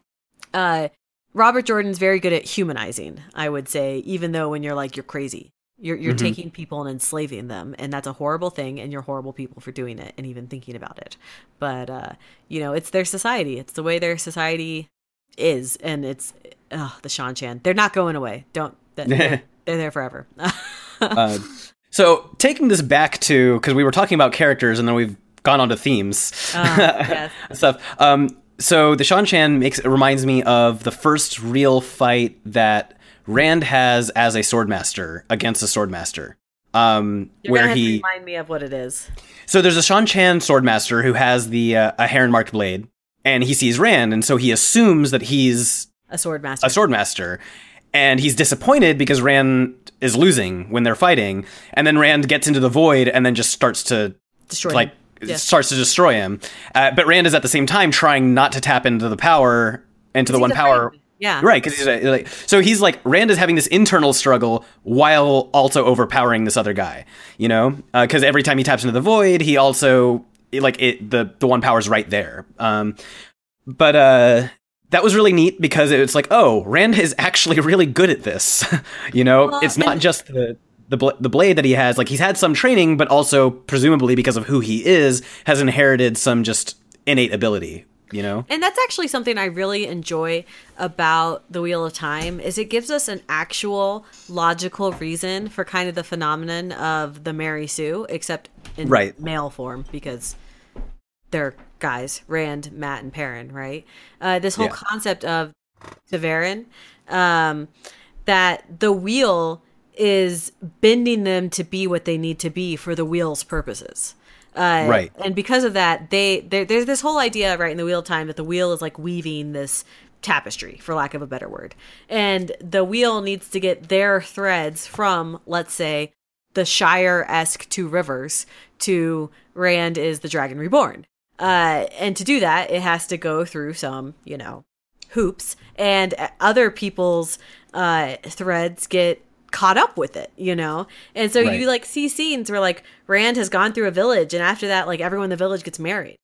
Robert Jordan's very good at humanizing, I would say, even though when you're like, you're crazy. You're mm-hmm. taking people and enslaving them, and that's a horrible thing, and you're horrible people for doing it and even thinking about it. But, you know, it's their society. It's the way their society is, and it's the Seanchan. They're not going away. They're there forever. So taking this back to, because we were talking about characters, and then we've gone on to themes. Yes. Stuff. So the Seanchan reminds me of the first real fight that Rand has as a swordmaster against a swordmaster. You're gonna have to remind me of what it is. So there's a Seanchan swordmaster who has the a heron marked blade, and he sees Rand, and so he assumes that he's a swordmaster, and he's disappointed because Rand is losing when they're fighting, and then Rand gets into the void and then just starts to destroy him. But Rand is at the same time trying not to tap into the power, into the one power. Yeah. Right, because Rand is having this internal struggle while also overpowering this other guy, you know? Because every time he taps into the void, he also, the one power's right there. But that was really neat because it's like, oh, Rand is actually really good at this, you know? Well, it's not just the blade that he has. Like, he's had some training, but also, presumably because of who he is, has inherited some just innate ability. You know? And that's actually something I really enjoy about the Wheel of Time is it gives us an actual logical reason for kind of the phenomenon of the Mary Sue, except in male form, because they're guys, Rand, Matt, and Perrin, right? This whole concept of Ta'veren, that the wheel is bending them to be what they need to be for the wheel's purposes. And because of that, there's this whole idea in the Wheel of Time that the wheel is like weaving this tapestry, for lack of a better word. And the wheel needs to get their threads from, let's say, the Shire-esque Two Rivers to Rand is the Dragon Reborn. And to do that, it has to go through some, hoops, and other people's threads get caught up with it, and so you see scenes where Rand has gone through a village, and after that everyone in the village gets married.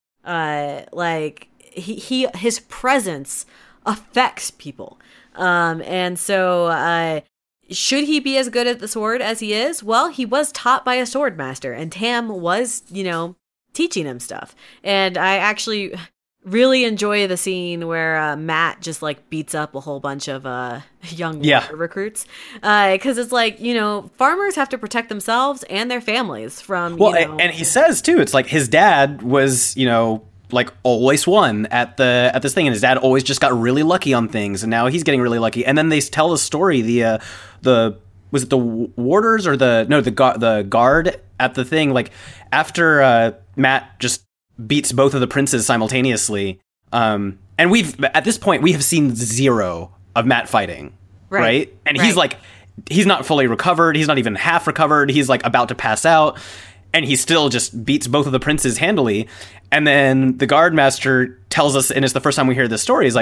His presence affects people, and so should he be as good at the sword as he is? Well, he was taught by a sword master, and Tam was teaching him stuff. And I actually really enjoy the scene where Matt just beats up a whole bunch of young recruits, because it's farmers have to protect themselves and their families from. Well, and he says too, it's his dad was always won at this thing, and his dad always just got really lucky on things, and now he's getting really lucky. And then they tell the story, the guard at the thing, after Matt just beats both of the princes simultaneously. And we have seen zero of Matt fighting. Right? And he's not fully recovered. He's not even half recovered. He's about to pass out. And he still just beats both of the princes handily. And then the guard master tells us, and it's the first time we hear this story, is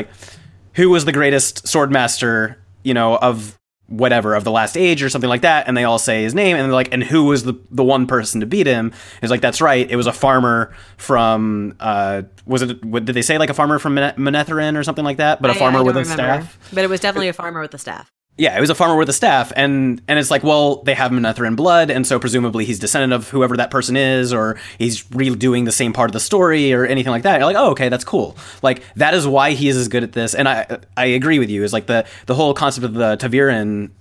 who was the greatest sword master, of whatever, of the last age or something like that, and they all say his name, and they're and who was the one person to beat him? It's that's right, it was a farmer from a farmer from Manetheren or something like that, but a farmer with a staff. But it was definitely a farmer with a staff. Yeah, it was a farmer with a staff, and it's they have Manetheren blood, and so presumably he's descendant of whoever that person is, or he's redoing the same part of the story, or anything like that. You're oh, okay, that's cool. That is why he is as good at this, and I agree with you. Is the whole concept of the Ta'veren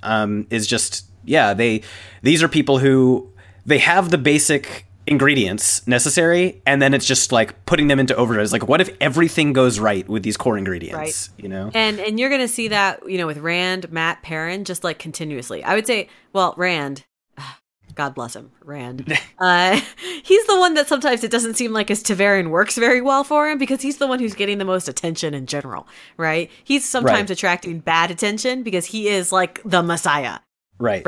is just, these are people who, they have the basic ingredients necessary, and then it's just putting them into overdrive. It's what if everything goes right with these core ingredients, and you're gonna see that with Rand, Matt, Perrin, just continuously. I would say, well, Rand, God bless him, Rand, he's the one that sometimes it doesn't seem like his Ta'veren works very well for him, because he's the one who's getting the most attention in general, right? He's sometimes attracting bad attention because he is the Messiah. Right.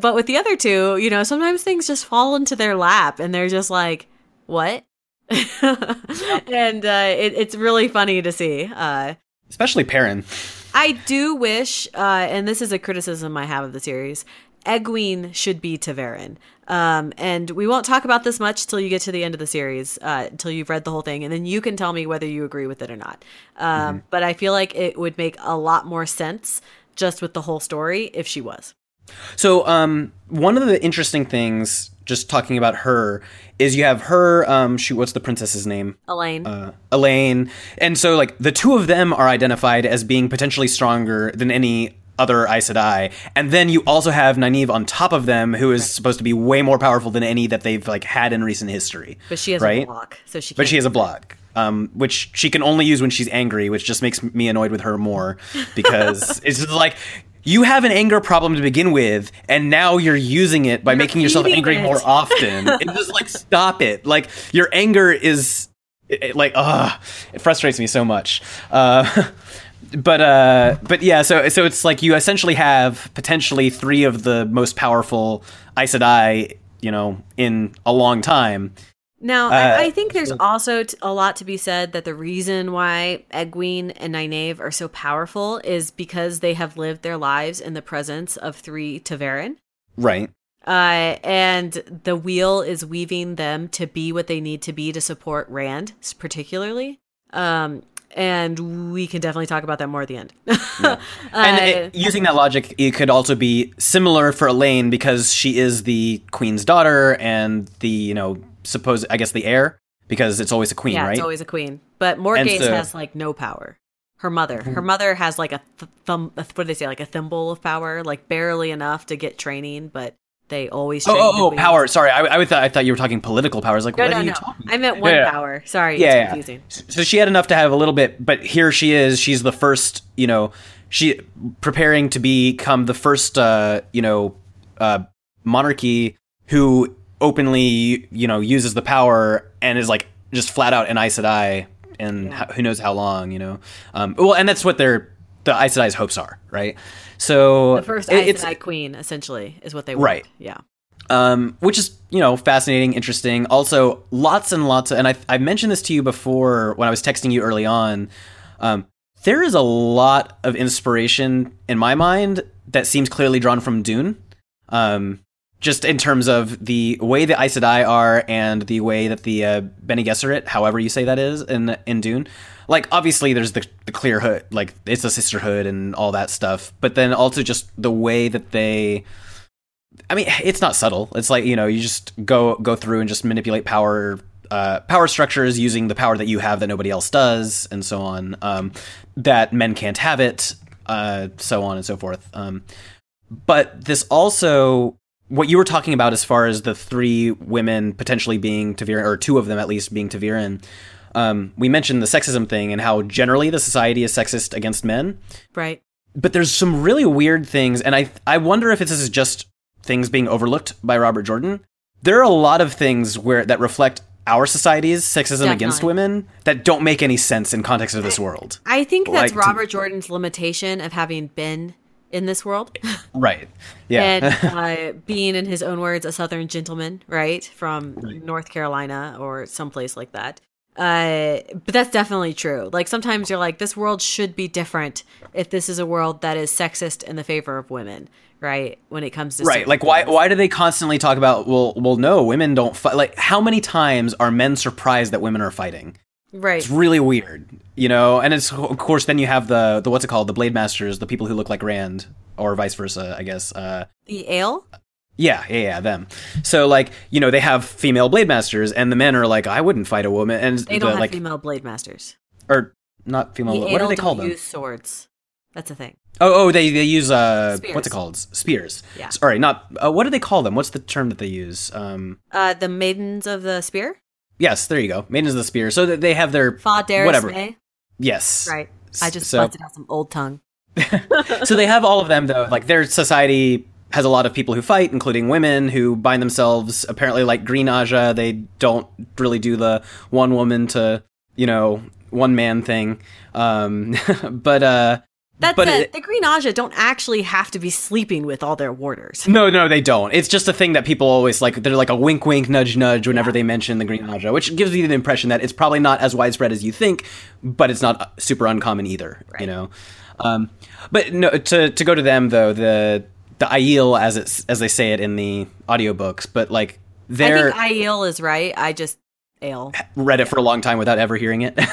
But with the other two, sometimes things just fall into their lap, and they're just what? And it's really funny to see. Especially Perrin. I do wish, and this is a criticism I have of the series, Egwene should be Ta'veren. And we won't talk about this much till you get to the end of the series, until you've read the whole thing, and then you can tell me whether you agree with it or not. But I feel it would make a lot more sense just with the whole story if she was. So one of the interesting things, just talking about her, is you have her, what's the princess's name? Elaine. Elaine. And so the two of them are identified as being potentially stronger than any other Aes Sedai. And then you also have Nynaeve on top of them, who is supposed to be way more powerful than any that they've had in recent history. But she has a block. which she can only use when she's angry, which just makes me annoyed with her more, because it's just like, you have an anger problem to begin with, and now you're using it by making yourself angry more often. It's just like, stop it. Like, your anger is, it frustrates me so much. But yeah, so it's like you essentially have potentially three of the most powerful Aes Sedai, you know, in a long time. Now, I think there's also a lot to be said that the reason why Egwene and Nynaeve are so powerful is because they have lived their lives in the presence of three Ta'veren. Right. And the wheel is weaving them to be what they need to be to support Rand, particularly. And we can definitely talk about that more at the end. Yeah. And using that logic, it could also be similar for Elaine, because she is the queen's daughter and the, you know, the heir, because it's always a queen, right? Yeah, it's always a queen. But Morgase has, like, no power. Her mother has, like, a thimble of power, like, barely enough to get training, but they always train. Oh, power. Sorry, I thought you were talking political powers. Like, what are you talking about? I meant one power. Sorry, it's confusing. So she had enough to have a little bit, but here she is. She's the first, you know, she preparing to become the first, monarchy who openly, you know, uses the power and is, like, just flat out an Aes Sedai, and who knows how long, you know. Well, and that's what the Aes Sedai's hopes are, right? So the first Aes Sedai queen, essentially, is what they want. Right. Yeah. Which is, you know, fascinating, interesting. Also, lots and lots of, and I mentioned this to you before when I was texting you early on. There is a lot of inspiration in my mind that seems clearly drawn from Dune. Just in terms of the way the Aes Sedai are and the way that the Bene Gesserit, however you say that is, in Dune. Like, obviously, there's the clear hood, like, it's a sisterhood and all that stuff. But then also just the way that they... I mean, it's not subtle. It's like, you know, you just go through and just manipulate power structures using the power that you have that nobody else does, and so on. That men can't have it, so on and so forth. But this also... What you were talking about as far as the three women potentially being Ta'veren, or two of them at least being Ta'veren, we mentioned the sexism thing and how generally the society is sexist against men. Right. But there's some really weird things, and I wonder if this is just things being overlooked by Robert Jordan. There are a lot of things that reflect our society's sexism against women that don't make any sense in context of this world. I think that's Robert Jordan's limitation of having been in this world. Right. Yeah. And being, in his own words, a Southern gentleman, right? From North Carolina or someplace like that. But that's definitely true. Like, sometimes you're like, this world should be different if this is a world that is sexist in the favor of women, right? When it comes to... Right. Like, why do they constantly talk about, well, no, women don't fight. Like, how many times are men surprised that women are fighting? Right. It's really weird, you know, and it's, of course, then you have the what's it called, the Blade Masters, the people who look like Rand, or vice versa, I guess. The Aiel? Yeah, them. So, like, you know, they have female Blade Masters, and the men are like, I wouldn't fight a woman. And they don't have, like, female Blade Masters. Or not female, the what do they call them? They use swords. That's a thing. Oh, they use, spears. What's it called? Spears. Yeah. Sorry, not, what do they call them? What's the term that they use? The Maidens of the Spear? Yes, there you go. Maidens of the Spear. So they have their whatever. Yes. Right. I just busted out some old tongue. So they have all of them, though. Like, their society has a lot of people who fight, including women who bind themselves. Apparently, like Green Ajah, they don't really do the one woman to, you know, one man thing. The Green Ajah don't actually have to be sleeping with all their warders. No, they don't. It's just a thing that people always, like, they're like a wink, wink, nudge, nudge whenever they mention the Green Ajah, which gives you the impression that it's probably not as widespread as you think, but it's not super uncommon either, right. You know. But no, to go to them, though, the Aiel, as they say it in the audiobooks, but, like, they're... I think Aiel is right. I just... Aiel. Read it for a long time without ever hearing it. So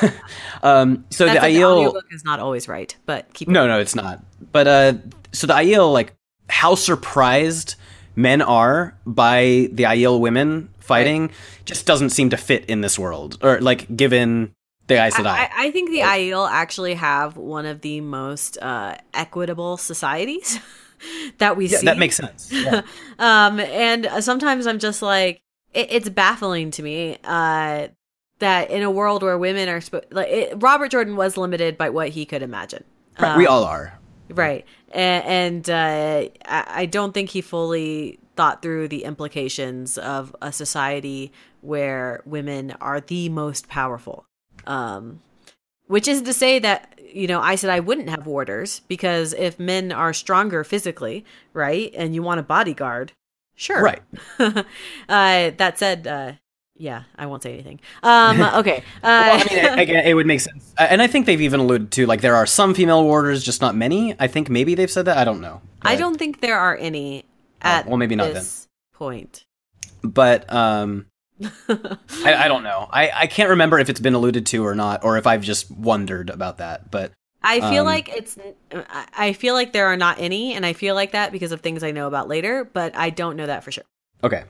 that's the Aiel, audiobook is not always right, but keep No, it's not. But so the Aiel, like, how surprised men are by the Aiel women fighting just doesn't seem to fit in this world, or, like, given the Aes Sedai. I think the Aiel actually have one of the most equitable societies that we see. That makes sense. Yeah. And sometimes I'm just like, it's baffling to me that in a world where women are Robert Jordan was limited by what he could imagine. We all are. Right. And I don't think he fully thought through the implications of a society where women are the most powerful. Which isn't to say that, I said I wouldn't have warders, because if men are stronger physically, right, and you want a bodyguard, sure. Right. That said, yeah, I won't say anything. Okay. Well, it would make sense. And I think they've even alluded to, there are some female warders, just not many. I think maybe they've said that. I don't know. But I don't think there are any at well, maybe not this then. Point. But I don't know. I can't remember if it's been alluded to or not, or if I've just wondered about that. But I feel like there are not any, and I feel like that because of things I know about later, but I don't know that for sure. Okay.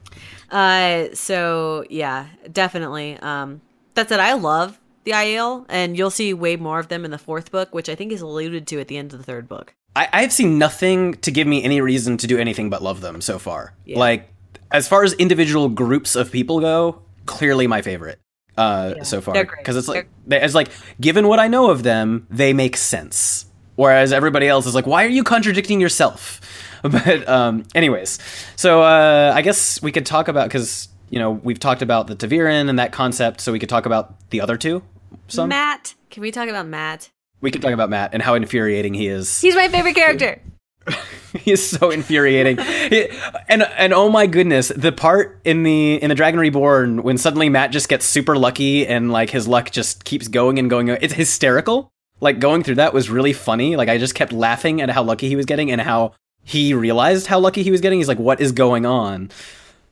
So yeah, definitely. That said, I love the Aiel, and you'll see way more of them in the fourth book, which I think is alluded to at the end of the third book. I've seen nothing to give me any reason to do anything but love them so far. Yeah. As far as individual groups of people go, clearly my favorite so far. Because it's given what I know of them, they make sense. Whereas everybody else is why are you contradicting yourself? But anyways, so I guess we could talk about, because, we've talked about the Ta'veren and that concept, so we could talk about the other two. Some. Matt. Can we talk about Matt? We could talk about Matt and how infuriating he is. He's my favorite character. He is so infuriating. And oh my goodness, the part in the Dragon Reborn when suddenly Matt just gets super lucky and his luck just keeps going and going. It's hysterical. Going through that was really funny. I just kept laughing at how lucky he was getting and how he realized how lucky he was getting. He's what is going on?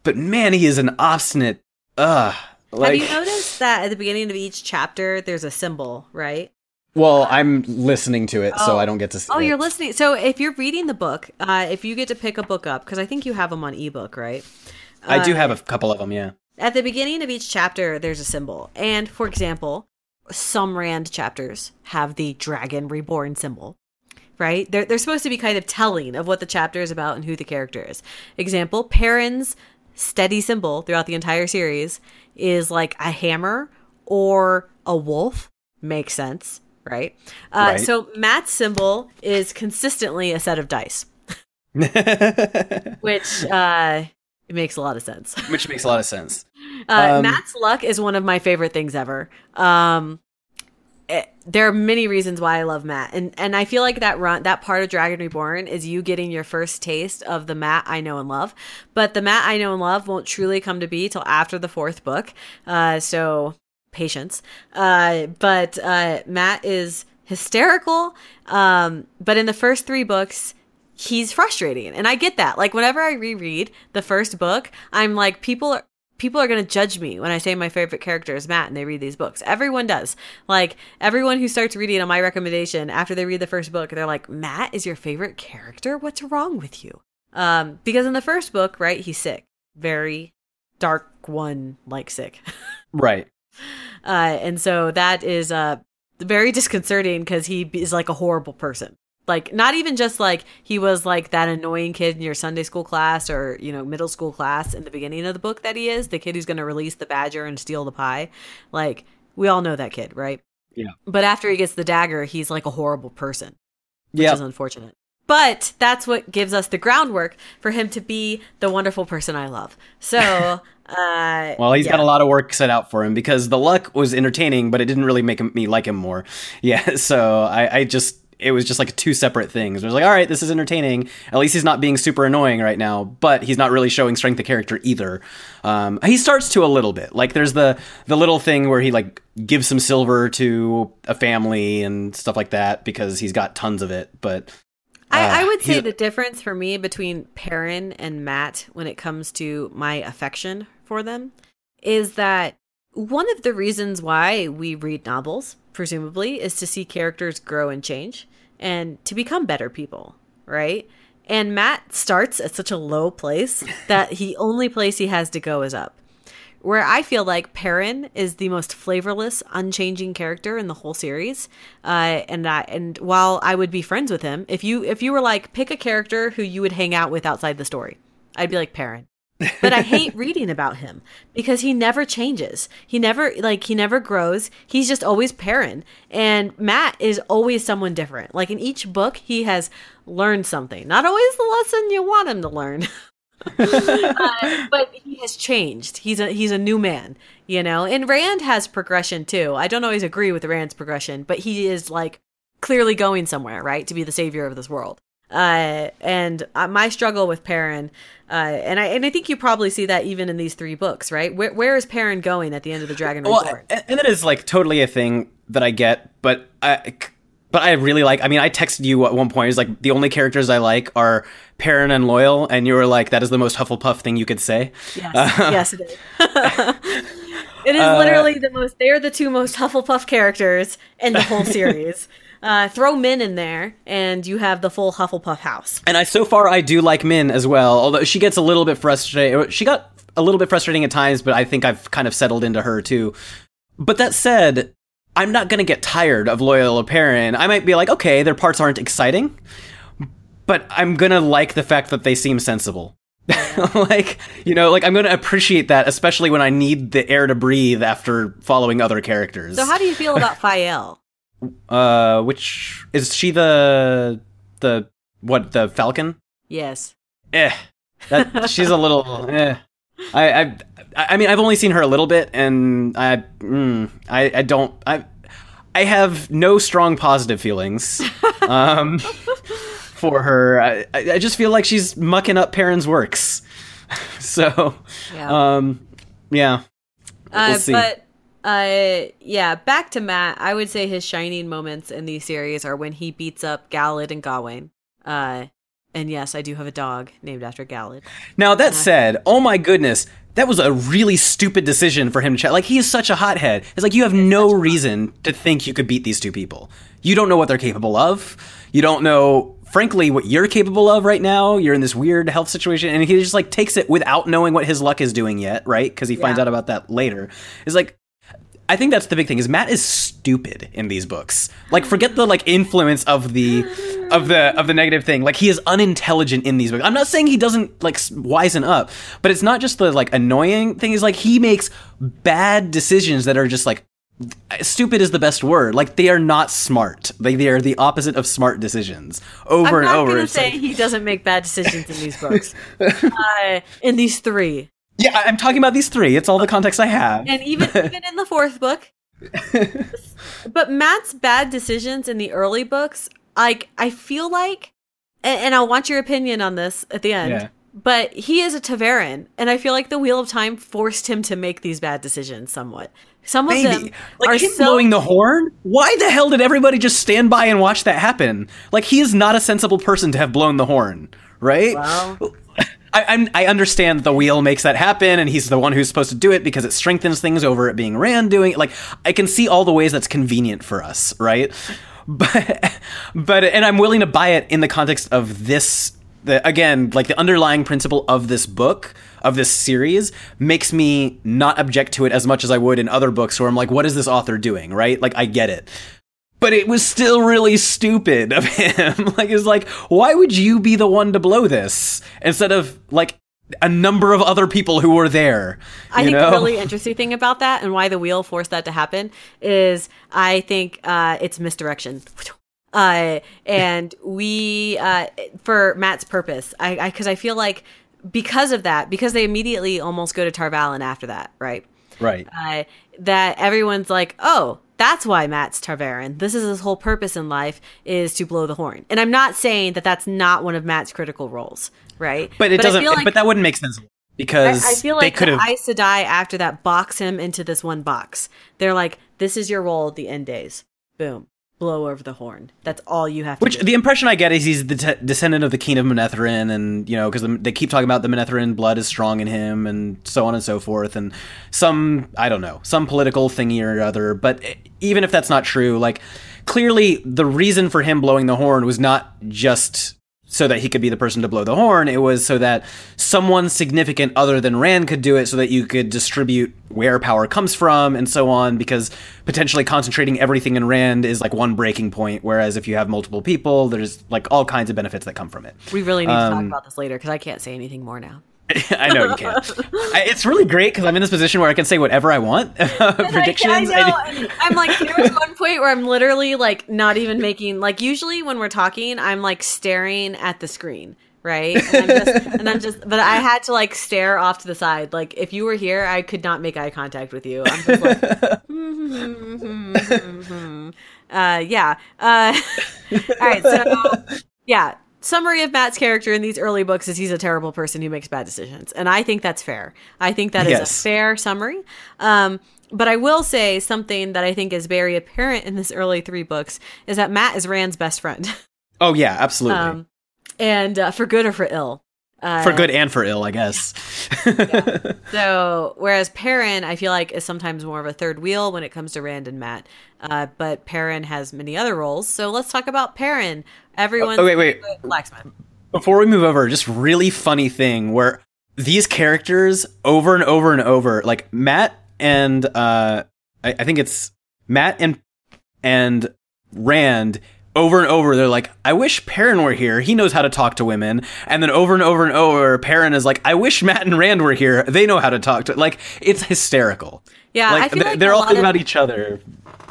But man, he is an obstinate. Have you noticed that at the beginning of each chapter, there's a symbol, right? Well, I'm listening to it, so I don't get to see it. Oh, you're listening. So if you're reading the book, if you get to pick a book up, because I think you have them on ebook, right? I do have a couple of them, yeah. At the beginning of each chapter, there's a symbol. And, for example, some Rand chapters have the Dragon Reborn symbol, right? They're supposed to be kind of telling of what the chapter is about and who the character is. Example, Perrin's steady symbol throughout the entire series is a hammer or a wolf. Makes sense. Right? Right. So Matt's symbol is consistently a set of dice, which makes a lot of sense. Which makes a lot of sense. Matt's luck is one of my favorite things ever. There are many reasons why I love Matt. And I feel like that part of Dragon Reborn is you getting your first taste of the Matt I know and love. But the Matt I know and love won't truly come to be till after the fourth book. So... patience. But Matt is hysterical. But in the first three books, he's frustrating. And I get that. Whenever I reread the first book, I'm like, people are going to judge me when I say my favorite character is Matt and they read these books. Everyone does. Everyone who starts reading on my recommendation after they read the first book, they're like, Matt is your favorite character? What's wrong with you? Because in the first book, right, he's sick. Very dark one, sick. Right. And so that is very disconcerting because he is a horrible person. Not even just he was that annoying kid in your Sunday school class or, middle school class in the beginning of the book that he is, the kid who's going to release the badger and steal the pie. We all know that kid, right? Yeah. But after he gets the dagger, he's a horrible person, which is unfortunate. But that's what gives us the groundwork for him to be the wonderful person I love. So... well, he's got a lot of work set out for him because the luck was entertaining, but it didn't really make me like him more. Yeah, so it was just two separate things. It was all right, this is entertaining. At least he's not being super annoying right now, but he's not really showing strength of character either. He starts to a little bit. There's the little thing where he gives some silver to a family and stuff like that because he's got tons of it, but... I would say the difference for me between Perrin and Matt when it comes to my affection for them is that one of the reasons why we read novels, presumably, is to see characters grow and change and to become better people, right? And Matt starts at such a low place that the only place he has to go is up. Where I feel like Perrin is the most flavorless, unchanging character in the whole series, and while I would be friends with him, if you were pick a character who you would hang out with outside the story, I'd be like Perrin. But I hate reading about him because he never changes. He never grows. He's just always Perrin. And Matt is always someone different. Like in each book, he has learned something. Not always the lesson you want him to learn. But he has changed. He's a new man, you know. And Rand has progression too. I don't always agree with Rand's progression, but he is like clearly going somewhere, right, to be the savior of this world. And my struggle with Perrin, and I think you probably see that even in these three books, right? Where is Perrin going at the end of the Dragon Reborn? Well, and that is like totally a thing that I get, but I really like. I mean, I texted you at one point. It's like the only characters I like are Perrin and Loial, and you were like, "That is the most Hufflepuff thing you could say." Yes, yes, it is. It is literally the most. They are the two most Hufflepuff characters in the whole series. Throw Min in there, and you have the full Hufflepuff house. And so far I do like Min as well, although she gets a little bit frustrated. She got a little bit frustrating at times, but I think I've kind of settled into her too. But that said, I'm not going to get tired of Loial Perrin. I might be like, okay, their parts aren't exciting, but I'm going to like the fact that they seem sensible. I'm going to appreciate that, especially when I need the air to breathe after following other characters. So how do you feel about Fael? Which is she the Falcon? Yes. She's a little. I mean, I've only seen her a little bit, and I have no strong positive feelings for her. I just feel like she's mucking up Perrin's works. So, yeah. We'll see. Back to Matt. I would say his shining moments in these series are when he beats up Galahad and Gawain. And yes, I do have a dog named after Galahad. Now, that said, oh my goodness, that was a really stupid decision for him to like, he is such a hothead. It's like, you have no reason to think you could beat these two people. You don't know what they're capable of. You don't know, frankly, what you're capable of right now. You're in this weird health situation, and he just, like, takes it without knowing what his luck is doing yet, right? Because he finds out about that later. It's like, I think that's the big thing, is Matt is stupid in these books. Like, forget the, like, influence of the negative thing. Like, he is unintelligent in these books. I'm not saying he doesn't, like, wisen up, but it's not just the, like, annoying thing. It's like, he makes bad decisions that are just, like, stupid is the best word. Like, they are not smart. Like, they are the opposite of smart decisions over and over. I'm not going to say he doesn't make bad decisions in these books. In these three. Yeah, I'm talking about these three. It's all the context I have. And even in the fourth book. But Matt's bad decisions in the early books, I feel like, and I want your opinion on this at the end, but he is a Ta'veren, and I feel like the Wheel of Time forced him to make these bad decisions somewhat. Some of them like are him blowing the horn? Why the hell did everybody just stand by and watch that happen? Like, he is not a sensible person to have blown the horn, right? Wow. I understand that the wheel makes that happen, and he's the one who's supposed to do it because it strengthens things over it being Rand doing it. Like, I can see all the ways that's convenient for us, right? But I'm willing to buy it in the context of this. Again, like, the underlying principle of this book, of this series, makes me not object to it as much as I would in other books where I'm like, what is this author doing, right? Like, I get it. But it was still really stupid of him. Like, it's like, why would you be the one to blow this instead of, like, a number of other people who were there? I think the really interesting thing about that and why the wheel forced that to happen is I think it's misdirection. And we, for Matt's purpose, because I feel like because of that, because they immediately almost go to Tar Valon after that, right? Right. That everyone's like, oh, that's why Matt's Ta'veren. This is his whole purpose in life, is to blow the horn. And I'm not saying that that's not one of Matt's critical roles, right? But it doesn't. Like, but that wouldn't make sense because I feel like the Aes Sedai after that box him into this one box. They're like, "This is your role at the end days. Boom, blow over the horn. That's all you have to do." Which the impression I get is he's the descendant of the King of Manetheren, and you know, because they keep talking about the Manetheren blood is strong in him, and so on and so forth, and some political thingy or other. But even if that's not true, like, clearly the reason for him blowing the horn was not just so that he could be the person to blow the horn. It was so that someone significant other than Rand could do it, so that you could distribute where power comes from and so on, because potentially concentrating everything in Rand is like one breaking point. Whereas if you have multiple people, there's like all kinds of benefits that come from it. We really need to talk about this later because I can't say anything more now. I know you can't. It's really great because I'm in this position where I can say whatever I want. Predictions. I know. I'm like, there was one point where I'm literally like not even making, like, usually when we're talking, I'm like staring at the screen. Right. And I'm just, but I had to like stare off to the side. Like if you were here, I could not make eye contact with you. I'm just like, yeah. All right. So yeah. Summary of Matt's character in these early books is he's a terrible person who makes bad decisions. And I think that's fair. I think that is a fair summary. But I will say something that I think is very apparent in this early three books is that Matt is Rand's best friend. Oh yeah, absolutely. And for good or for ill. For good and for ill, I guess. Yeah. So, whereas Perrin, I feel like, is sometimes more of a third wheel when it comes to Rand and Matt. But Perrin has many other roles. So let's talk about Perrin. Everyone's wait. Blacksmith. Before we move over, just really funny thing where these characters over and over and over, like Matt and I think it's Matt and Rand. Over and over, they're like, I wish Perrin were here. He knows how to talk to women. And then over and over and over, Perrin is like, I wish Matt and Rand were here. They know how to talk to... Like, it's hysterical. Yeah, like, I feel like they're all thinking about each other.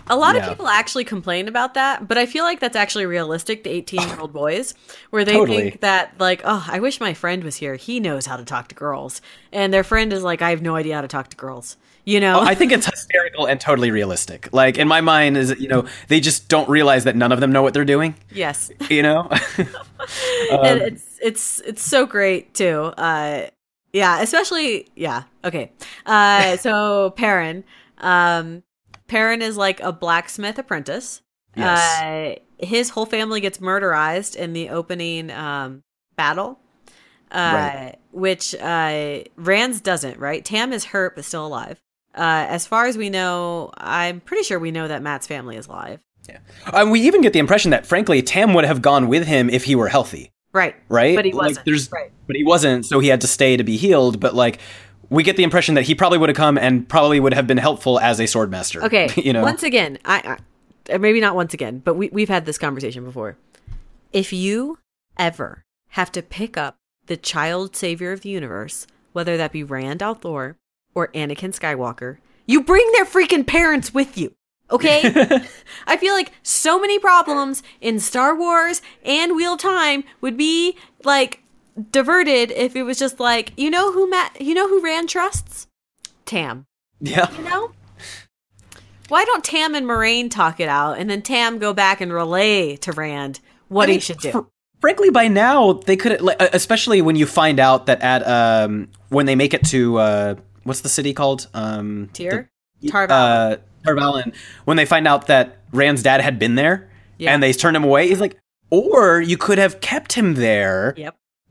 A lot of people actually complain about that, but I feel like that's actually realistic to 18-year-old boys, where they think that, like, oh, I wish my friend was here. He knows how to talk to girls. And their friend is like, I have no idea how to talk to girls. You know, I think it's hysterical and totally realistic. Like in my mind is, you know, they just don't realize that none of them know what they're doing. Yes. You know, and it's so great too. Yeah, especially. Yeah. Okay. So Perrin, Perrin is like a blacksmith apprentice. Yes. His whole family gets murderized in the opening, battle. Right. Which, Rand's doesn't, right? Tam is hurt, but still alive. As far as we know, I'm pretty sure we know that Matt's family is alive. Yeah. We even get the impression that, frankly, Tam would have gone with him if he were healthy. Right. Right? But he wasn't. But he wasn't, so he had to stay to be healed. But, like, we get the impression that he probably would have come and probably would have been helpful as a swordmaster. Okay. You know? Once again, I maybe not once again, but we've had this conversation before. If you ever have to pick up the child savior of the universe, whether that be Rand Althor or Anakin Skywalker, you bring their freaking parents with you, okay? I feel like so many problems in Star Wars and Wheel of Time would be, like, diverted if it was just like, you know who Rand trusts? Tam. Yeah. You know? Why don't Tam and Moiraine talk it out, and then Tam go back and relay to Rand what he should do? Frankly, by now, they could, especially when you find out that at, when they make it to, what's the city called? Tar Valon. Tar Valon. When they find out that Rand's dad had been there and they turned him away, he's like, or you could have kept him there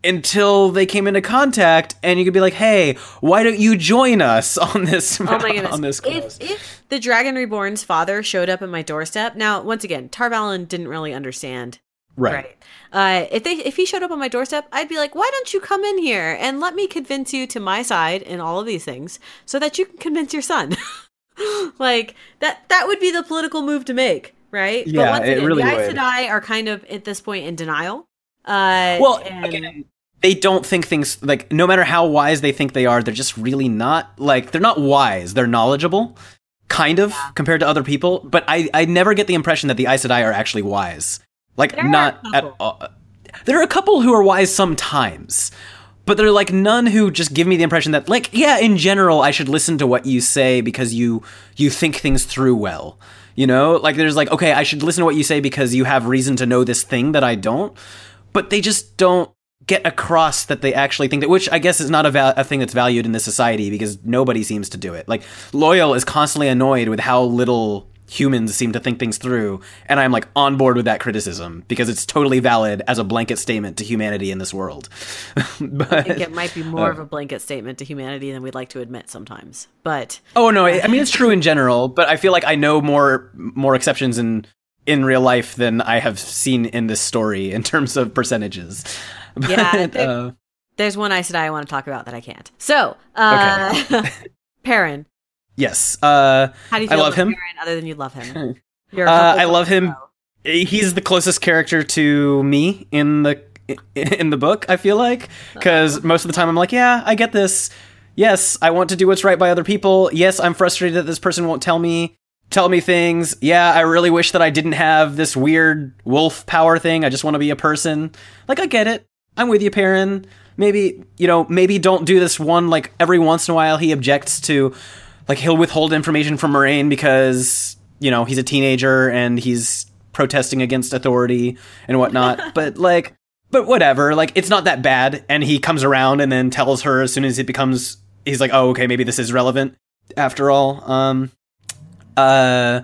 until they came into contact, and you could be like, hey, why don't you join us on this? Oh my goodness. On this if the Dragon Reborn's father showed up at my doorstep, now, once again, Tar Valon didn't really understand. Right. If he showed up on my doorstep, I'd be like, why don't you come in here and let me convince you to my side in all of these things so that you can convince your son. Like, that would be the political move to make, right? Yeah, but once again, really the Aes Sedai are kind of, at this point, in denial. Again, they don't think things, like, no matter how wise they think they are, they're just really not, like, they're not wise. They're knowledgeable, kind of, compared to other people. But I never get the impression that the Aes Sedai are actually wise. Like, not at all. There are a couple who are wise sometimes, but there are, like, none who just give me the impression that, like, yeah, in general, I should listen to what you say because you think things through well, you know? Like, there's, like, okay, I should listen to what you say because you have reason to know this thing that I don't, but they just don't get across that they actually think that, which I guess is not a thing that's valued in this society because nobody seems to do it. Like, Loial is constantly annoyed with how little humans seem to think things through, and I'm like on board with that criticism because it's totally valid as a blanket statement to humanity in this world. But I think it might be more of a blanket statement to humanity than we'd like to admit sometimes. But I mean, it's true in general, but I feel like I know more exceptions in real life than I have seen in this story in terms of percentages. But, there's one Aes Sedai I want to talk about that I can't. So okay. Perrin. Yes. How do you feel about him? Perrin, other than you love him? I love him. He's the closest character to me in the in the book, I feel like, because most of the time I'm like, yeah, I get this. Yes, I want to do what's right by other people. Yes, I'm frustrated that this person won't tell me things. Yeah, I really wish that I didn't have this weird wolf power thing. I just want to be a person. Like, I get it. I'm with you, Perrin. Maybe, maybe don't do this one, like, every once in a while he objects to, like, he'll withhold information from Moiraine because, he's a teenager and he's protesting against authority and whatnot. But whatever, like, it's not that bad. And he comes around and then tells her as soon as it becomes, he's like, oh, okay, maybe this is relevant after all. I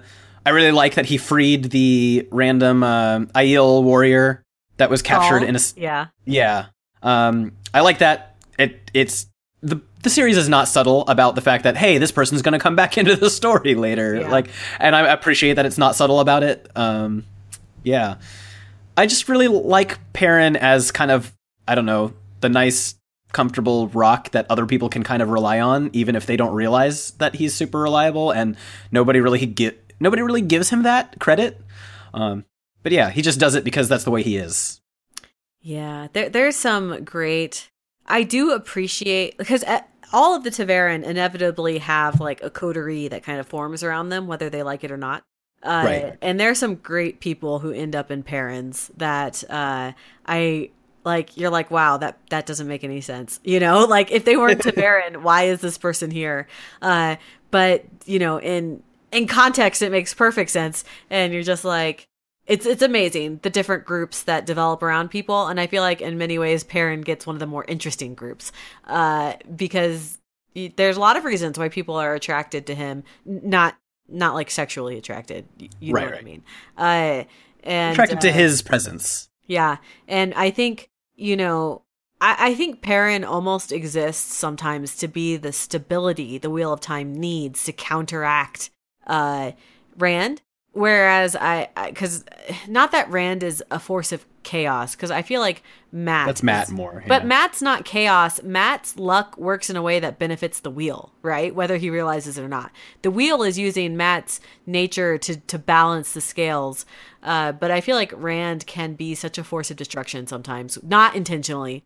really like that he freed the random Aiel warrior that was captured in a... Yeah. I like that. It's... The series is not subtle about the fact that, hey, this person's going to come back into the story later. Yeah. Like, and I appreciate that it's not subtle about it. Yeah. I just really like Perrin as kind of, I don't know, the nice, comfortable rock that other people can kind of rely on, even if they don't realize that he's super reliable, and nobody really gives him that credit. But yeah, he just does it because that's the way he is. Yeah, there's some great... I do appreciate, because all of the Ta'veren inevitably have like a coterie that kind of forms around them, whether they like it or not. Right. And there are some great people who end up in Perrin's that I like. You're like, wow, that doesn't make any sense. Like if they weren't Ta'veren, why is this person here? But in context, it makes perfect sense, and you're just like, it's amazing the different groups that develop around people. And I feel like in many ways, Perrin gets one of the more interesting groups because there's a lot of reasons why people are attracted to him, not like sexually attracted, you know what I mean? And attracted to his presence. Yeah. And I think, I think Perrin almost exists sometimes to be the stability the Wheel of Time needs to counteract Rand. Whereas because not that Rand is a force of chaos, because I feel like Matt... That's Matt more. Yeah. But Matt's not chaos. Matt's luck works in a way that benefits the wheel, right? Whether he realizes it or not. The wheel is using Matt's nature to balance the scales. But I feel like Rand can be such a force of destruction sometimes, not intentionally,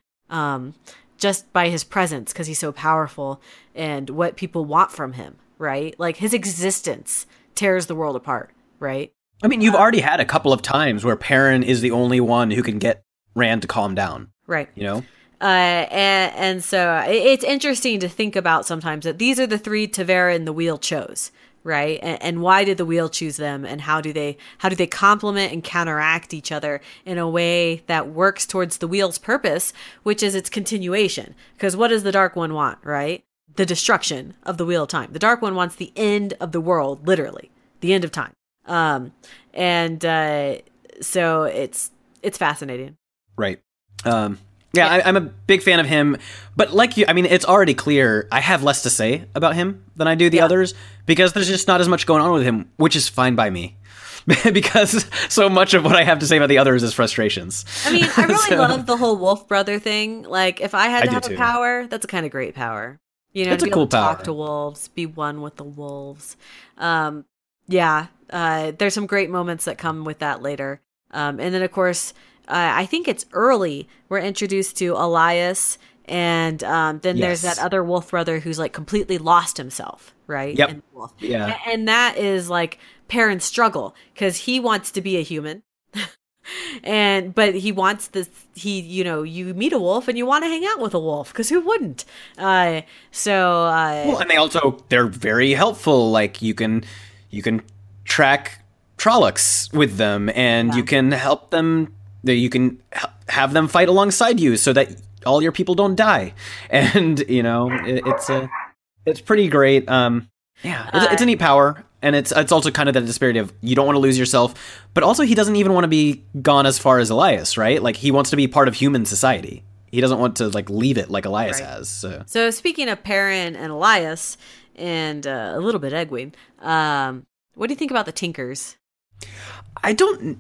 just by his presence, because he's so powerful and what people want from him, right? Like his existence tears the world apart. Right. I mean, you've already had a couple of times where Perrin is the only one who can get Rand to calm down. Right. And so it's interesting to think about sometimes that these are the three Ta'veren the wheel chose. Right. And why did the wheel choose them? And how do they complement and counteract each other in a way that works towards the wheel's purpose, which is its continuation? Because what does the Dark One want? Right. The destruction of the Wheel of Time. The Dark One wants the end of the world, literally the end of time. So it's fascinating. Right. I'm a big fan of him, but like you, I mean, it's already clear I have less to say about him than I do the others because there's just not as much going on with him, which is fine by me because so much of what I have to say about the others is frustrations. I mean, I really love the whole wolf brother thing. Like if I had to have a power, that's a kind of great power, it's to be able to talk to wolves, be one with the wolves. There's some great moments that come with that later. And then, of course, I think it's early. We're introduced to Elias. And then there's that other wolf brother who's like completely lost himself. Right. Yep. In the wolf. Yeah. And that is like Perrin's struggle because he wants to be a human. But he wants this, you meet a wolf and you want to hang out with a wolf because who wouldn't? Well, and they're very helpful. Like you can track Trollocs with them and you can help them. You can have them fight alongside you so that all your people don't die. And, it's pretty great. It's a neat power. And it's also kind of that disparity of you don't want to lose yourself, but also he doesn't even want to be gone as far as Elias, right? Like he wants to be part of human society. He doesn't want to like leave it like Elias has. So speaking of Perrin and Elias and a little bit Egwene, what do you think about the Tinkers? I don't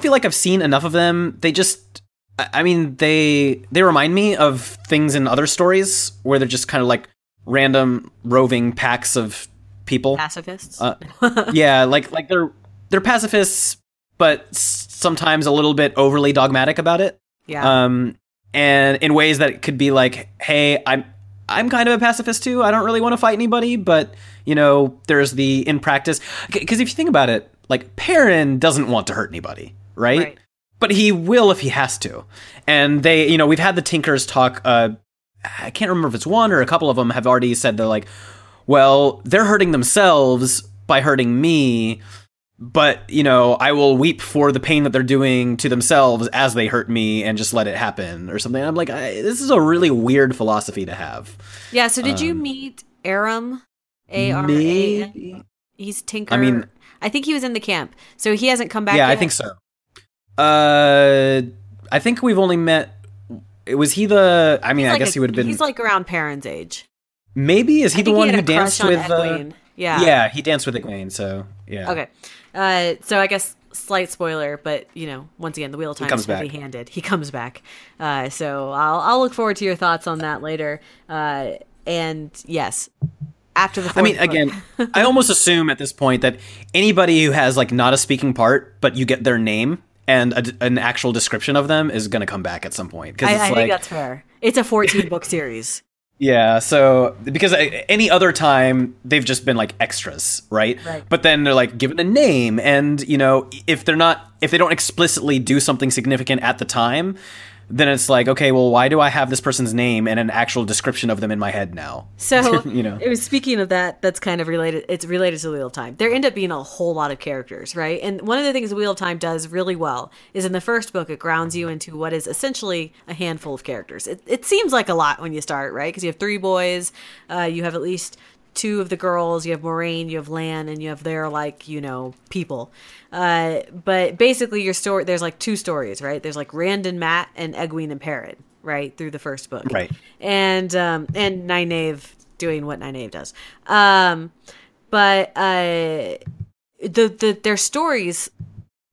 feel like I've seen enough of them. They just, I mean, they remind me of things in other stories where they're just kind of like random roving packs of people. Pacifists? Like they're pacifists, but sometimes a little bit overly dogmatic about it. Yeah. And in ways that it could be like, hey, I'm kind of a pacifist too. I don't really want to fight anybody, but you know, there's the in practice. Because if you think about it, like Perrin doesn't want to hurt anybody, right? But he will if he has to. And they, you know, we've had the Tinkers talk. I can't remember if it's one or a couple of them have already said they're like, well, they're hurting themselves by hurting me. But, you know, I will weep for the pain that they're doing to themselves as they hurt me and just let it happen or something. I'm like, this is a really weird philosophy to have. Yeah. So did you meet Aram? A-R-A-M? He's Tinker. I mean, I think he was in the camp. So he hasn't come back yet. Yeah, I think so. I think we've only met. Was he the? I mean, like I guess he would have been. He's like around Perrin's age. Maybe is he the one who danced with? Yeah, he danced with Egwene. So yeah. Okay. So I guess slight spoiler, but you know, once again, the Wheel of Time is heavy-handed. He comes back. So I'll look forward to your thoughts on that later. And yes, after the. I mean, again, I almost assume at this point that anybody who has like not a speaking part, but you get their name. And an actual description of them is going to come back at some point. Because I think that's fair. It's a 14-book series. Yeah, so because any other time they've just been like extras, right? But then they're like given a name, and you know if they don't explicitly do something significant at the time, then it's like, okay, well, why do I have this person's name and an actual description of them in my head now? So you know, it was speaking of that. That's kind of related. It's related to the Wheel of Time. There end up being a whole lot of characters, right? And one of the things the Wheel of Time does really well is in the first book, it grounds you into what is essentially a handful of characters. It seems like a lot when you start, right? Because you have 3 boys, you have at least 2 of the girls, you have Moiraine, you have Lan, and you have their, like, you know, people. But basically your story, there's like 2 stories, right? There's like Rand and Matt and Egwene and Perrin, right? Through the first book. Right. And Nynaeve doing what Nynaeve does. But their stories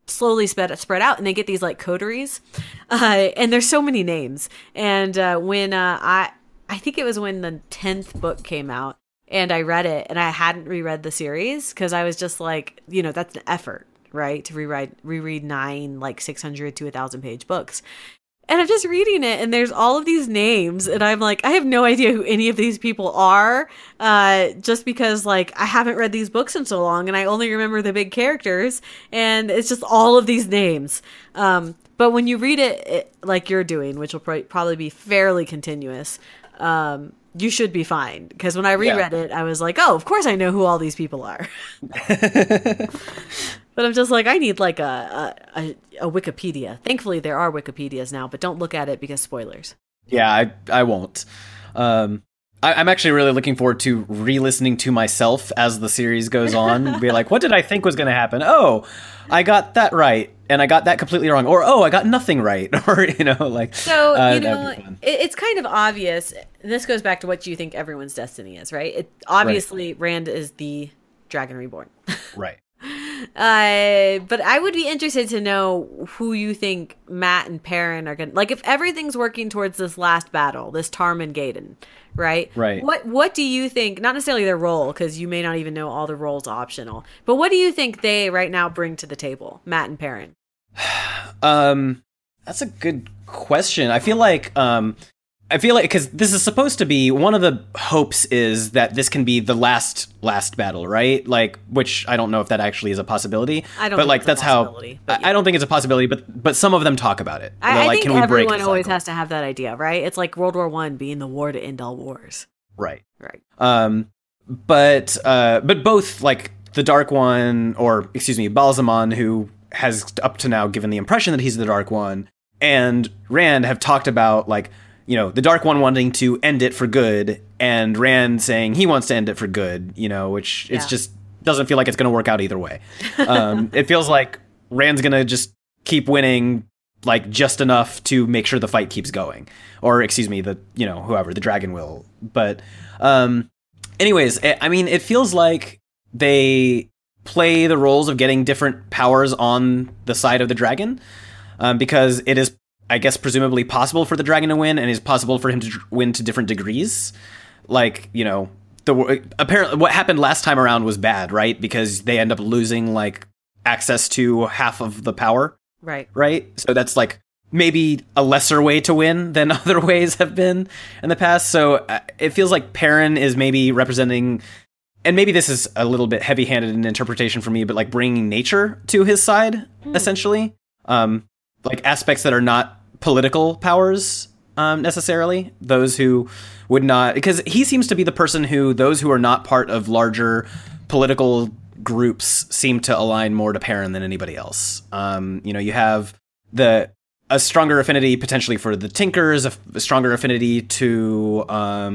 slowly spread out, and they get these like coteries. And there's so many names. And when I think it was when the 10th book came out, and I read it, and I hadn't reread the series because I was just like, you know, that's an effort, right? To reread 9, like 600 to 1,000 page books. And I'm just reading it, and there's all of these names, and I'm like, I have no idea who any of these people are, just because, like, I haven't read these books in so long, and I only remember the big characters, and it's just all of these names. But when you read it like you're doing, which will probably be fairly continuous, you should be fine. Because when I reread it, I was like, oh, of course I know who all these people are. But I'm just like, I need like a Wikipedia. Thankfully, there are Wikipedias now, but don't look at it because spoilers. Yeah, I won't. I'm actually really looking forward to re-listening to myself as the series goes on. Be like, what did I think was going to happen? Oh, I got that right. And I got that completely wrong, or oh, I got nothing right, or you know, like. So you know, it's kind of obvious. This goes back to what you think everyone's destiny is, right? Obviously, Rand is the Dragon Reborn, right? But I would be interested to know who you think Matt and Perrin are gonna like. If everything's working towards this last battle, this Tarman Gaiden, right? Right. What do you think? Not necessarily their role, because you may not even know all the roles optional. But what do you think they right now bring to the table, Matt and Perrin? That's a good question. I feel like because this is supposed to be one of the hopes is that this can be the last battle, right? Like, which I don't know if that actually is a possibility. I don't. But think like it's that's a possibility, how. But, yeah. I don't think it's a possibility, but some of them talk about it. I like, think can everyone we break always has to have that idea, right? It's like World War I being the war to end all wars. Right. Right. But both like the Dark One, or excuse me, Ba'alzamon, who has up to now given the impression that he's the Dark One, and Rand have talked about, like, you know, the Dark One wanting to end it for good, and Rand saying he wants to end it for good, you know, which it just doesn't feel like it's going to work out either way. It feels like Rand's going to just keep winning, like, just enough to make sure the fight keeps going, or excuse me, the, you know, whoever, the dragon will. But anyways, I mean, it feels like they play the roles of getting different powers on the side of the dragon, because it is, I guess, presumably possible for the dragon to win, and it's possible for him to win to different degrees. Like, you know, apparently what happened last time around was bad, right? Because they end up losing like access to half of the power, right? So that's like maybe a lesser way to win than other ways have been in the past. So it feels like Perrin is maybe representing, and maybe this is a little bit heavy-handed in interpretation for me, but like bringing nature to his side, essentially. Like aspects that are not political powers necessarily. Those who would not, because he seems to be the person who those who are not part of larger political groups seem to align more to Perrin than anybody else. You know, you have a stronger affinity potentially for the Tinkers, a stronger affinity to, I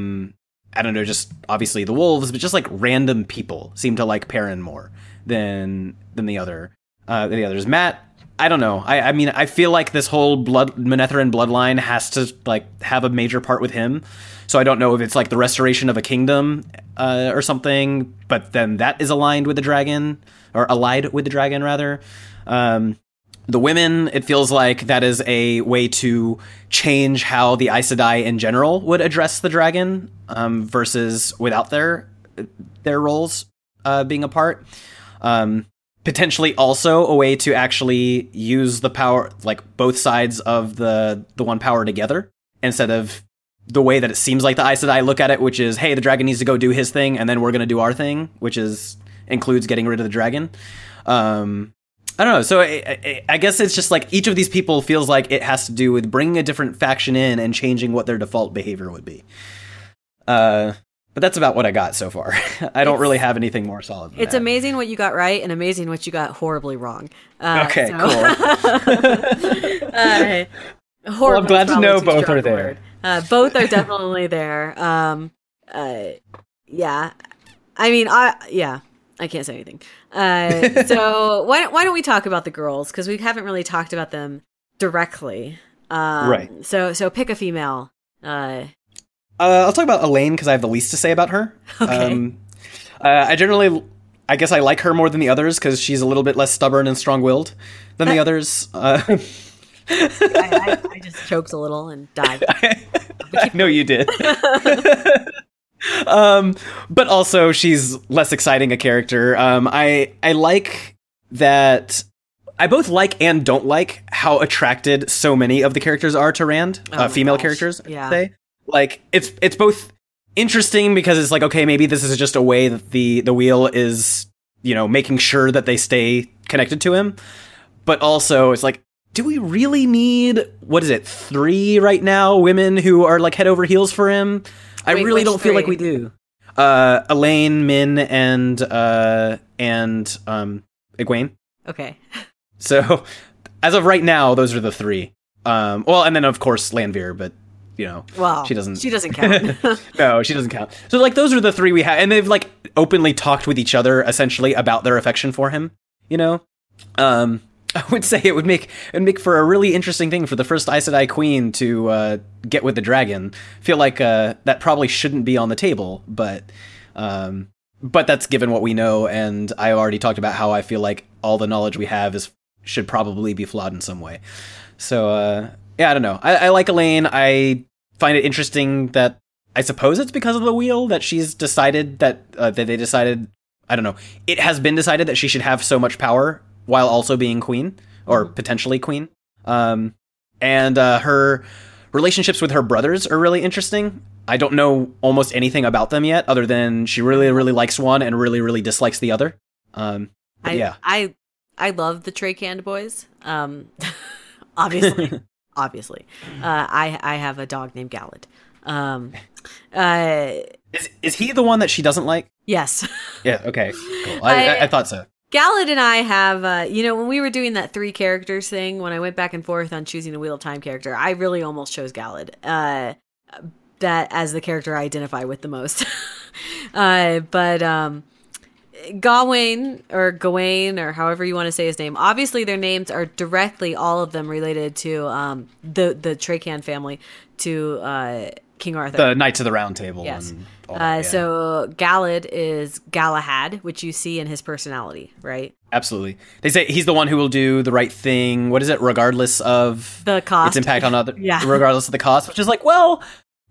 don't know, just obviously the Wolves, but just like random people seem to like Perrin more than the others. Matt, I don't know. I mean, I feel like this whole Manetheren bloodline has to like have a major part with him. So I don't know if it's like the restoration of a kingdom or something, but then that is allied with the dragon rather. The women, it feels like that is a way to change how the Aes Sedai in general would address the dragon versus without their roles being a part. Potentially also a way to actually use the power, like both sides of the one power together, instead of the way that it seems like the Aes Sedai look at it, which is, hey, the dragon needs to go do his thing, and then we're going to do our thing, which includes getting rid of the dragon. I don't know. So I guess it's just like each of these people feels like it has to do with bringing a different faction in and changing what their default behavior would be. But that's about what I got so far. I don't really have anything more solid than that. It's amazing what you got right and amazing what you got horribly wrong. Okay, so. Cool. Well, I'm glad to know both are there. Both are definitely there. Yeah. I mean, I can't say anything. So why don't we talk about the girls? Because we haven't really talked about them directly. Right. So pick a female. I'll talk about Elaine because I have the least to say about her. Okay. I guess I like her more than the others because she's a little bit less stubborn and strong-willed than the others. I just choked a little and died. I know you did. But also she's less exciting a character. I like that. I both like and don't like how attracted so many of the characters are to Rand, female characters, I should say. Like, it's both interesting because it's like, okay, maybe this is just a way that the wheel is, you know, making sure that they stay connected to him. But also, it's like, do we really need, what is it, 3 right now, women who are, like, head over heels for him? I really don't feel like we do. Elaine, Min, and Egwene. Okay. So, as of right now, those are the 3. Well, and then, of course, Lanfear, but... You know, wow. She doesn't count. No, she doesn't count. So like those are the 3 we have, and they've like openly talked with each other essentially about their affection for him. You know, I would say it would make for a really interesting thing for the first Aes Sedai queen to get with the dragon. Feel like that probably shouldn't be on the table, but that's given what we know, and I already talked about how I feel like all the knowledge we have should probably be flawed in some way. So. Yeah, I don't know. I like Elaine. I find it interesting that I suppose it's because of the wheel that she's decided that they decided, I don't know, it has been decided that she should have so much power while also being queen or potentially queen. And her relationships with her brothers are really interesting. I don't know almost anything about them yet other than she really, really likes one and really, really dislikes the other. I love the Trakand boys, obviously. Obviously, I have a dog named Galahad. Is he the one that she doesn't like? Yes. Yeah. Okay. Cool. I thought so. Galahad and I have, when we were doing that 3 characters thing, when I went back and forth on choosing a Wheel of Time character, I really almost chose Galahad. That as the character I identify with the most. But Gawain, or however you want to say his name. Obviously, their names are directly, all of them, related to the Trakan family, to King Arthur. The Knights of the Round Table. Yes. And all that, yeah. So Galahad is Galahad, which you see in his personality, right? Absolutely. They say he's the one who will do the right thing. What is it? Regardless of the cost. Its impact on others. Yeah. Regardless of the cost, which is like, well,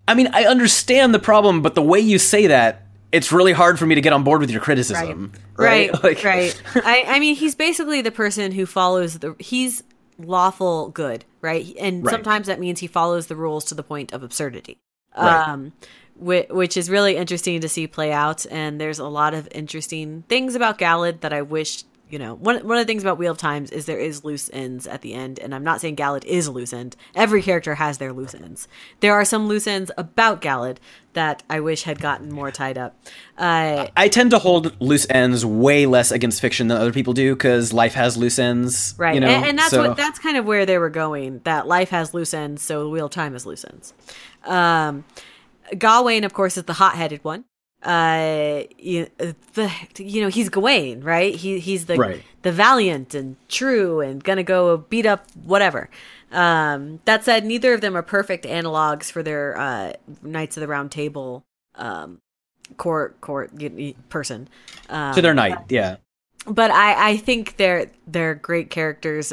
I mean, I understand the problem, but the way you say that, it's really hard for me to get on board with your criticism. Right. Right. I mean, he's basically the person who follows he's lawful good, right? And right. Sometimes that means he follows the rules to the point of absurdity, right. Which is really interesting to see play out. And there's a lot of interesting things about Galahad that I wish, you know, one of the things about Wheel of Times is there is loose ends at the end. And I'm not saying Galahad is a loose end. Every character has their loose ends. There are some loose ends about Galahad that I wish had gotten more tied up. I tend to hold loose ends way less against fiction than other people do because life has loose ends. Right. You know, and that's so. That's kind of where they were going, that life has loose ends. So Wheel of Time has loose ends. Gawain, of course, is the hot-headed one. He's Gawain, right? He's the right. the valiant and true and gonna go beat up whatever. That said, neither of them are perfect analogs for their Knights of the Round Table court person. To their knight, yeah. But I think they're great characters.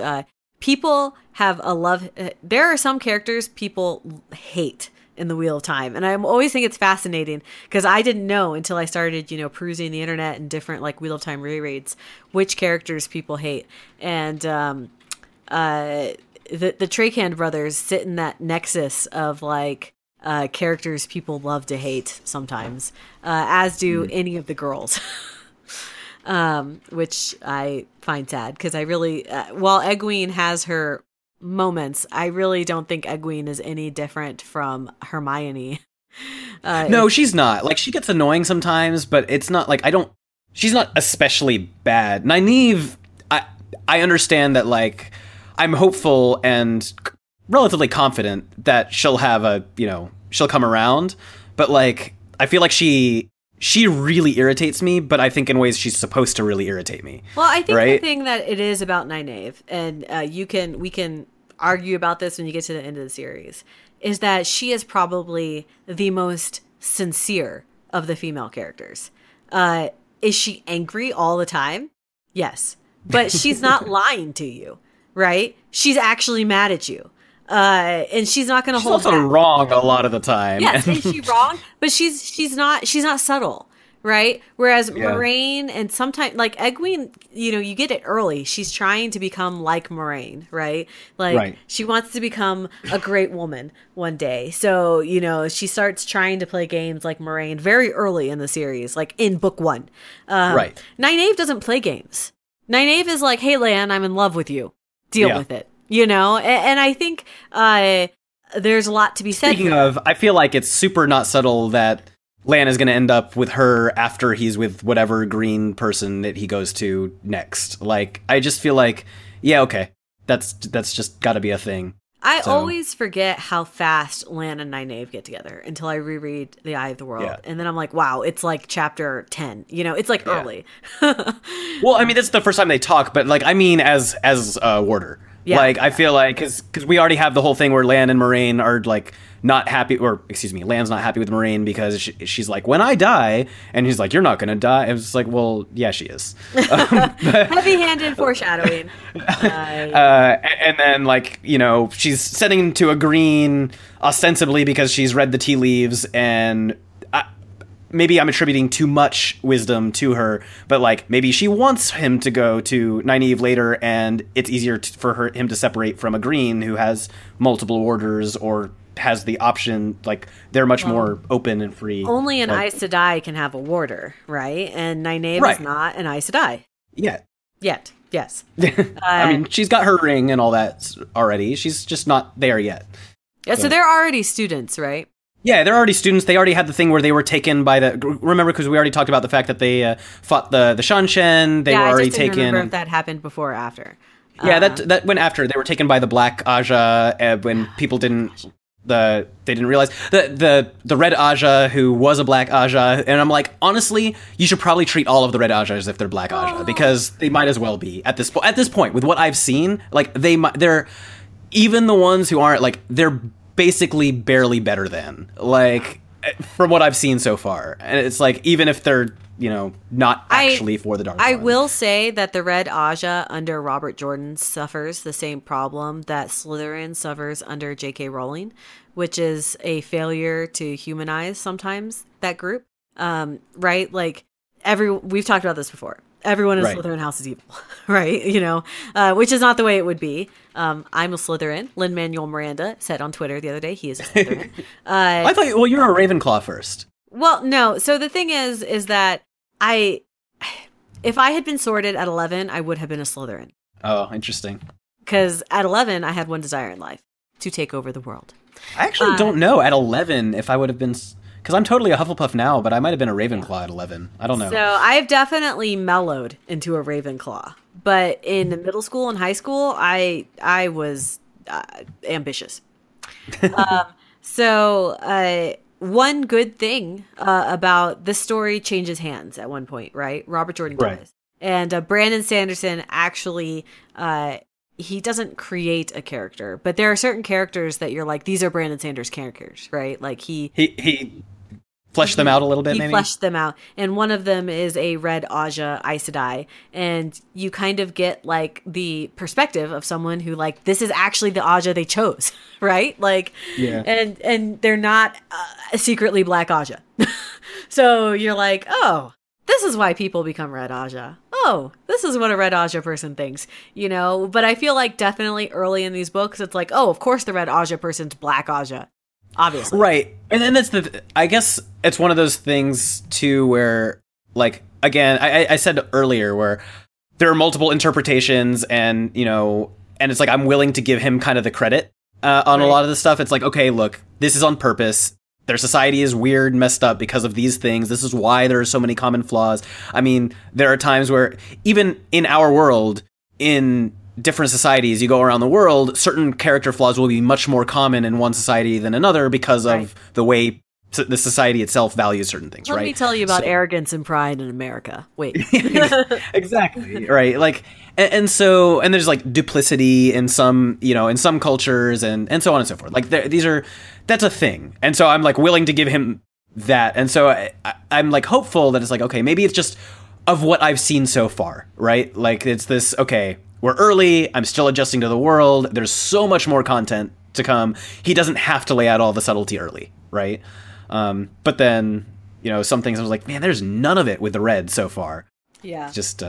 People have a love. There are some characters people hate in the Wheel of Time. And I always think it's fascinating because I didn't know until I started, perusing the internet and different like Wheel of Time rereads, which characters people hate. And the Trakan brothers sit in that nexus of like characters people love to hate sometimes, as do any of the girls. Which I find sad because I really, while Egwene has her moments, I really don't think Egwene is any different from Hermione. No, she's not. Like, she gets annoying sometimes, but it's not like she's not especially bad. Nynaeve, I understand that, like, I'm hopeful and relatively confident that she'll have she'll come around, but like, I feel like she really irritates me, but I think in ways she's supposed to really irritate me. Well, I think right? The thing that it is about Nynaeve, and we can argue about this when you get to the end of the series, is that she is probably the most sincere of the female characters. Is she angry all the time? Yes. But she's not lying to you, right? She's actually mad at you. And she's not going to hold back. She's also wrong a lot of the time. Yes, is she wrong? But she's not subtle, right? Whereas Moiraine and sometimes like Egwene, you get it early. She's trying to become like Moiraine, right? Like she wants to become a great woman one day. So, she starts trying to play games like Moiraine very early in the series, like in book one. Nynaeve doesn't play games. Nynaeve is like, hey, Lan, I'm in love with you. Deal with it. And I think there's a lot to be said. Speaking of, I feel like it's super not subtle that Lan is going to end up with her after he's with whatever green person that he goes to next. Like, I just feel like, yeah, okay, that's just got to be a thing. I always forget how fast Lan and Nynaeve get together until I reread The Eye of the World. Yeah. And then I'm like, wow, it's like chapter 10. It's like early. Well, I mean, that's the first time they talk, but like, I mean, as warder. Yeah, I feel like because we already have the whole thing where Lan and Moiraine are like not happy, or excuse me, Lan's not happy with Moiraine because she's like, when I die, and he's like, you're not gonna die. It was like, well, yeah, she is. Heavy-handed foreshadowing. And then she's setting to a green ostensibly because she's read the tea leaves, and maybe I'm attributing too much wisdom to her, but like maybe she wants him to go to Nynaeve later, and it's easier for him to separate from a green who has multiple orders or has the option. Like, they're much more open and free. Only an Aes Sedai can have a warder, right? And Nynaeve is not an Aes Sedai. Yet, yes. I mean, she's got her ring and all that already. She's just not there yet. Yeah, so they're already students, right? Yeah, they're already students. They already had the thing where they were taken by the... Remember, because we already talked about the fact that they fought the Seanchan. They were already taken. I just didn't remember if that happened before or after. Yeah, that went after. They were taken by the Black Ajah when people didn't... They didn't realize. The Red Ajah, who was a Black Ajah, and I'm like, honestly, you should probably treat all of the Red Ajahs if they're Black Ajah, because they might as well be at this point. At this point, with what I've seen, like, they're... Even the ones who aren't, like, they're... basically barely better than, like, from what I've seen so far. And it's like, even if they're, not actually for the Dark One. I will say that the Red Ajah under Robert Jordan suffers the same problem that Slytherin suffers under J.K. Rowling, which is a failure to humanize sometimes that group. Right? Like, we've talked about this before. everyone in Slytherin house is evil, right? You know, which is not the way it would be. I'm a Slytherin. Lin-Manuel Miranda said on Twitter the other day he is a Slytherin. I thought, well, you were a Ravenclaw first. Well, no. So the thing is that if I had been sorted at 11, I would have been a Slytherin. Oh, interesting. Because at 11, I had one desire in life, to take over the world. I actually don't know at 11 if I would have been... Because I'm totally a Hufflepuff now, but I might have been a Ravenclaw at 11. I don't know. So I've definitely mellowed into a Ravenclaw. But in middle school and high school, I was ambitious. One good thing about this story changes hands at one point, right? Robert Jordan dies. And Brandon Sanderson actually... he doesn't create a character, but there are certain characters that you're like, these are Brandon Sanders characters, right? Like he fleshed them out a little bit, maybe? He fleshed them out. And one of them is a red Ajah Aes Sedai. And you kind of get like the perspective of someone who like, this is actually the Ajah they chose, right? Like, yeah. And they're not secretly black Ajah. So you're like, oh, this is why people become red Ajah. Oh, this is what a red Ajah person thinks, you know? But I feel like definitely early in these books, it's like, oh, of course the red Ajah person's black Ajah, obviously. Right. And then that's I guess it's one of those things, too, where, like, again, I said earlier where there are multiple interpretations and, you know, and it's like I'm willing to give him kind of the credit on a lot of this stuff. It's like, okay, look, this is on purpose. Their society is weird, messed up because of these things. This is why there are so many common flaws. I mean, there are times where even in our world, in different societies, you go around the world, certain character flaws will be much more common in one society than another because of the way the society itself values certain things, Let me tell you about arrogance and pride in America. Wait. Exactly. Right. Like, and there's like duplicity in some, you know, in some cultures and so on and so forth. Like that's a thing. And so I'm like willing to give him that. And so I'm like hopeful that it's like, okay, maybe it's just of what I've seen so far. Right. Like it's this, okay, we're early. I'm still adjusting to the world. There's so much more content to come. He doesn't have to lay out all the subtlety early. Right. But then, you know, some things I was like, man, there's none of it with the red so far. Yeah. Just,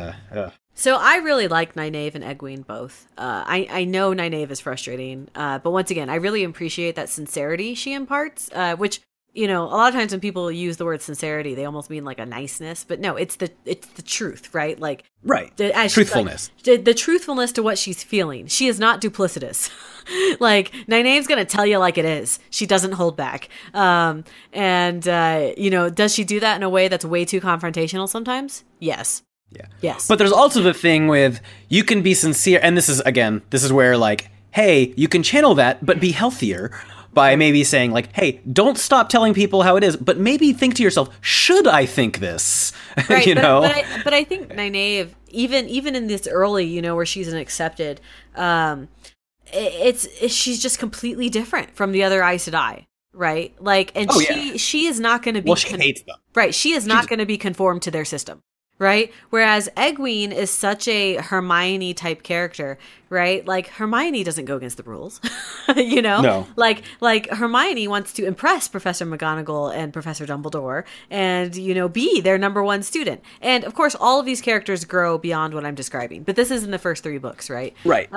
So I really like Nynaeve and Egwene both. I know Nynaeve is frustrating, but once again, I really appreciate that sincerity she imparts, which, you know, a lot of times when people use the word sincerity, they almost mean like a niceness, but no, it's the truth, right? Like, right. Truthfulness. Like, the truthfulness to what she's feeling. She is not duplicitous. Like, Nynaeve's going to tell you like it is. She doesn't hold back. You know, does she do that in a way that's way too confrontational sometimes? Yes. Yeah. Yes. But there's also the thing with you can be sincere. And this is where like, hey, you can channel that, but be healthier. By maybe saying like, hey, don't stop telling people how it is, but maybe think to yourself, should I think this? Right, you know? But I think Nynaeve, even in this early, you know, where she's an accepted, she's just completely different from the other Aes Sedai, right? Like, and she is not going to be... Well, she hates them. Right, she is not going to be conformed to their system. Right? Whereas Egwene is such a Hermione type character, right? Like Hermione doesn't go against the rules, you know? No. Like Hermione wants to impress Professor McGonagall and Professor Dumbledore and, you know, be their number one student. And of course, all of these characters grow beyond what I'm describing, but this is in the first three books, right? Right.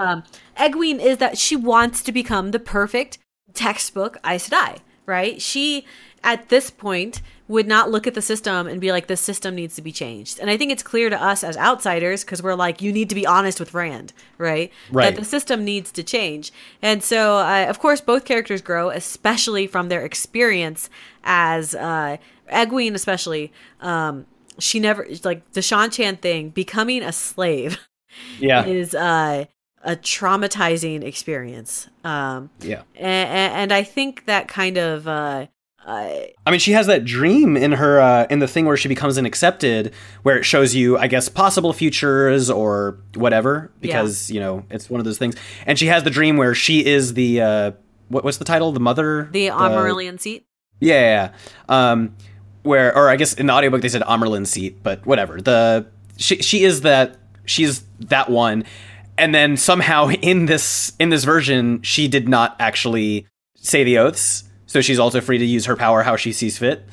Egwene is that she wants to become the perfect textbook Aes Sedai, right? She, at this point, would not look at the system and be like, this system needs to be changed. And I think it's clear to us as outsiders, because we're like, you need to be honest with Rand, right? Right. That the system needs to change. And so, of course, both characters grow, especially from their experience as Egwene especially. She never, like the Seanchan thing, becoming a slave is a traumatizing experience. And I think that kind of... I mean, she has that dream in her in the thing where she becomes an accepted, where it shows you, I guess, possible futures or whatever, because you know it's one of those things. And she has the dream where she is the what's the title? The mother, the Amyrlin Seat. Yeah. Where, or I guess in the audiobook they said Amyrlin Seat, but whatever. She is that one, and then somehow in this version she did not actually say the oaths. So she's also free to use her power how she sees fit.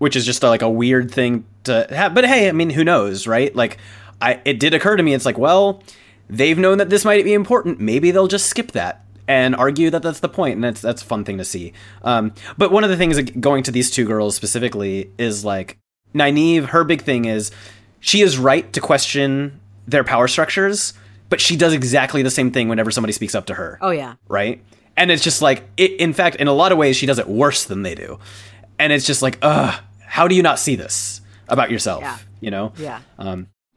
which is just like a weird thing to have. But hey, I mean, who knows, right? Like, it did occur to me. It's like, well, they've known that this might be important. Maybe they'll just skip that and argue that that's the point. And that's a fun thing to see. But one of the things going to these two girls specifically is like Nynaeve, her big thing is she is right to question their power structures, but she does exactly the same thing whenever somebody speaks up to her. Oh, yeah. Right. And it's just like, in fact, in a lot of ways, she does it worse than they do. And it's just like, how do you not see this about yourself? Yeah. You know? Yeah.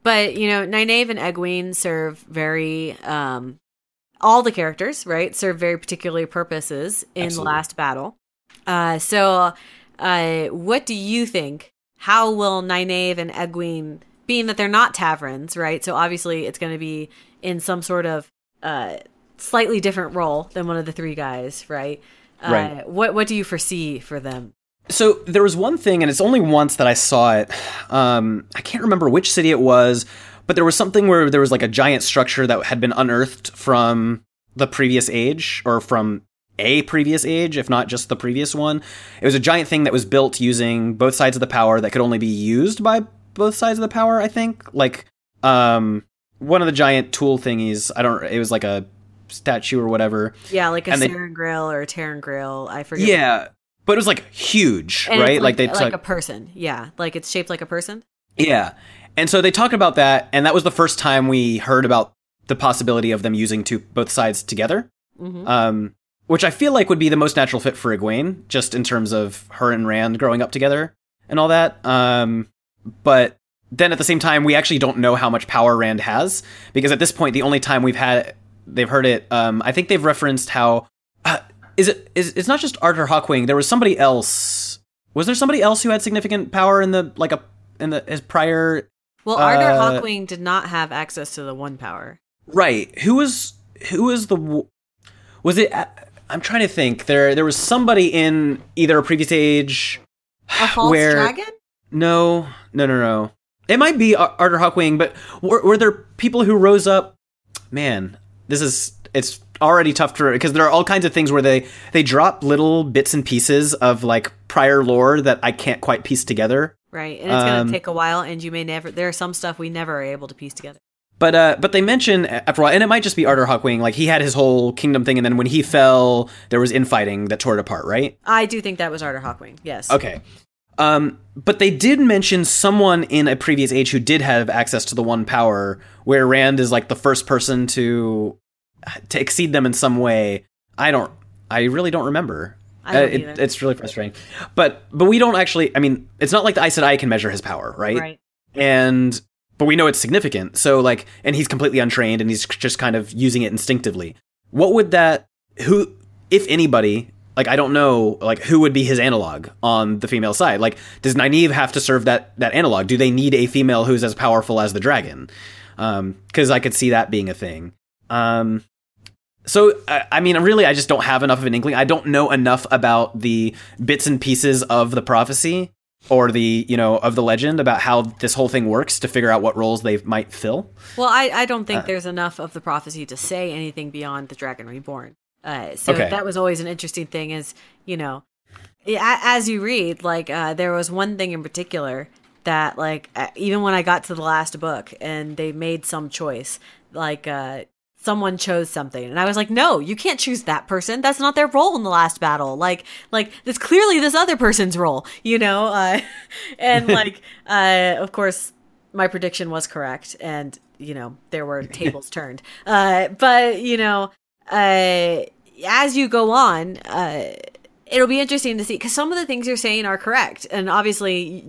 But, you know, Nynaeve and Egwene serve very, all the characters, right, serve very particular purposes in Absolutely. The last battle. So what do you think? How will Nynaeve and Egwene, being that they're not Ta'verens, right? So obviously it's going to be in some sort of slightly different role than one of the three guys, right? Right. What do you foresee for them? So there was one thing, and it's only once that I saw it. I can't remember which city it was, but there was something where there was like a giant structure that had been unearthed from the previous age, or from a previous age, if not just the previous one. It was a giant thing that was built using both sides of the power that could only be used by both sides of the power, I think. Like one of the giant tool thingies. It was like a statue or whatever. Yeah, like a Serengreal or a Ter'angreal. I forget. Yeah. But it was like huge, and right? It's like like a person. Yeah. Like it's shaped like a person. Yeah. And so they talked about that. And that was the first time we heard about the possibility of them using both sides together, mm-hmm. Which I feel like would be the most natural fit for Egwene, just in terms of her and Rand growing up together and all that. But then at the same time, we actually don't know how much power Rand has, because at this point, the only time they've heard it. I think they've referenced how. It's not just Arthur Hawkwing. There was somebody else. Was there somebody else who had significant power in his prior? Well, Arthur Hawkwing did not have access to the one power. Right. Was it? I'm trying to think. There was somebody in either a previous age. A false dragon? No. It might be Arthur Hawkwing, but were there people who rose up? Man, it's already tough to, because there are all kinds of things where they drop little bits and pieces of like prior lore that I can't quite piece together. Right. And it's going to take a while, and you may never, there are some stuff we never are able to piece together. But they mention after a while, and it might just be Arthur Hawkwing, like he had his whole kingdom thing, and then when he fell, there was infighting that tore it apart, right? I do think that was Arthur Hawkwing, yes. Okay. But they did mention someone in a previous age who did have access to the one power, where Rand is like the first person to exceed them in some way. I really don't remember. It's really frustrating, but we don't actually, I mean, it's not like the Aes Sedai can measure his power. Right. But we know it's significant. So like, and he's completely untrained, and he's just kind of using it instinctively. What would who, if anybody, like, I don't know, like who would be his analog on the female side? Like, does Nynaeve have to serve that analog? Do they need a female who's as powerful as the dragon? 'Cause I could see that being a thing. So, I mean, really, I just don't have enough of an inkling. I don't know enough about the bits and pieces of the prophecy or the, you know, of the legend about how this whole thing works to figure out what roles they might fill. Well, I don't think there's enough of the prophecy to say anything beyond the Dragon Reborn. That was always an interesting thing is, you know, as you read, like, there was one thing in particular that, like, even when I got to the last book and they made some choice, like, someone chose something, and I was like, no, you can't choose that person. That's not their role in the last battle. Like this clearly this other person's role, you know? And like, of course my prediction was correct, and, you know, there were tables turned. But you know, as you go on, it'll be interesting to see, because some of the things you're saying are correct, and obviously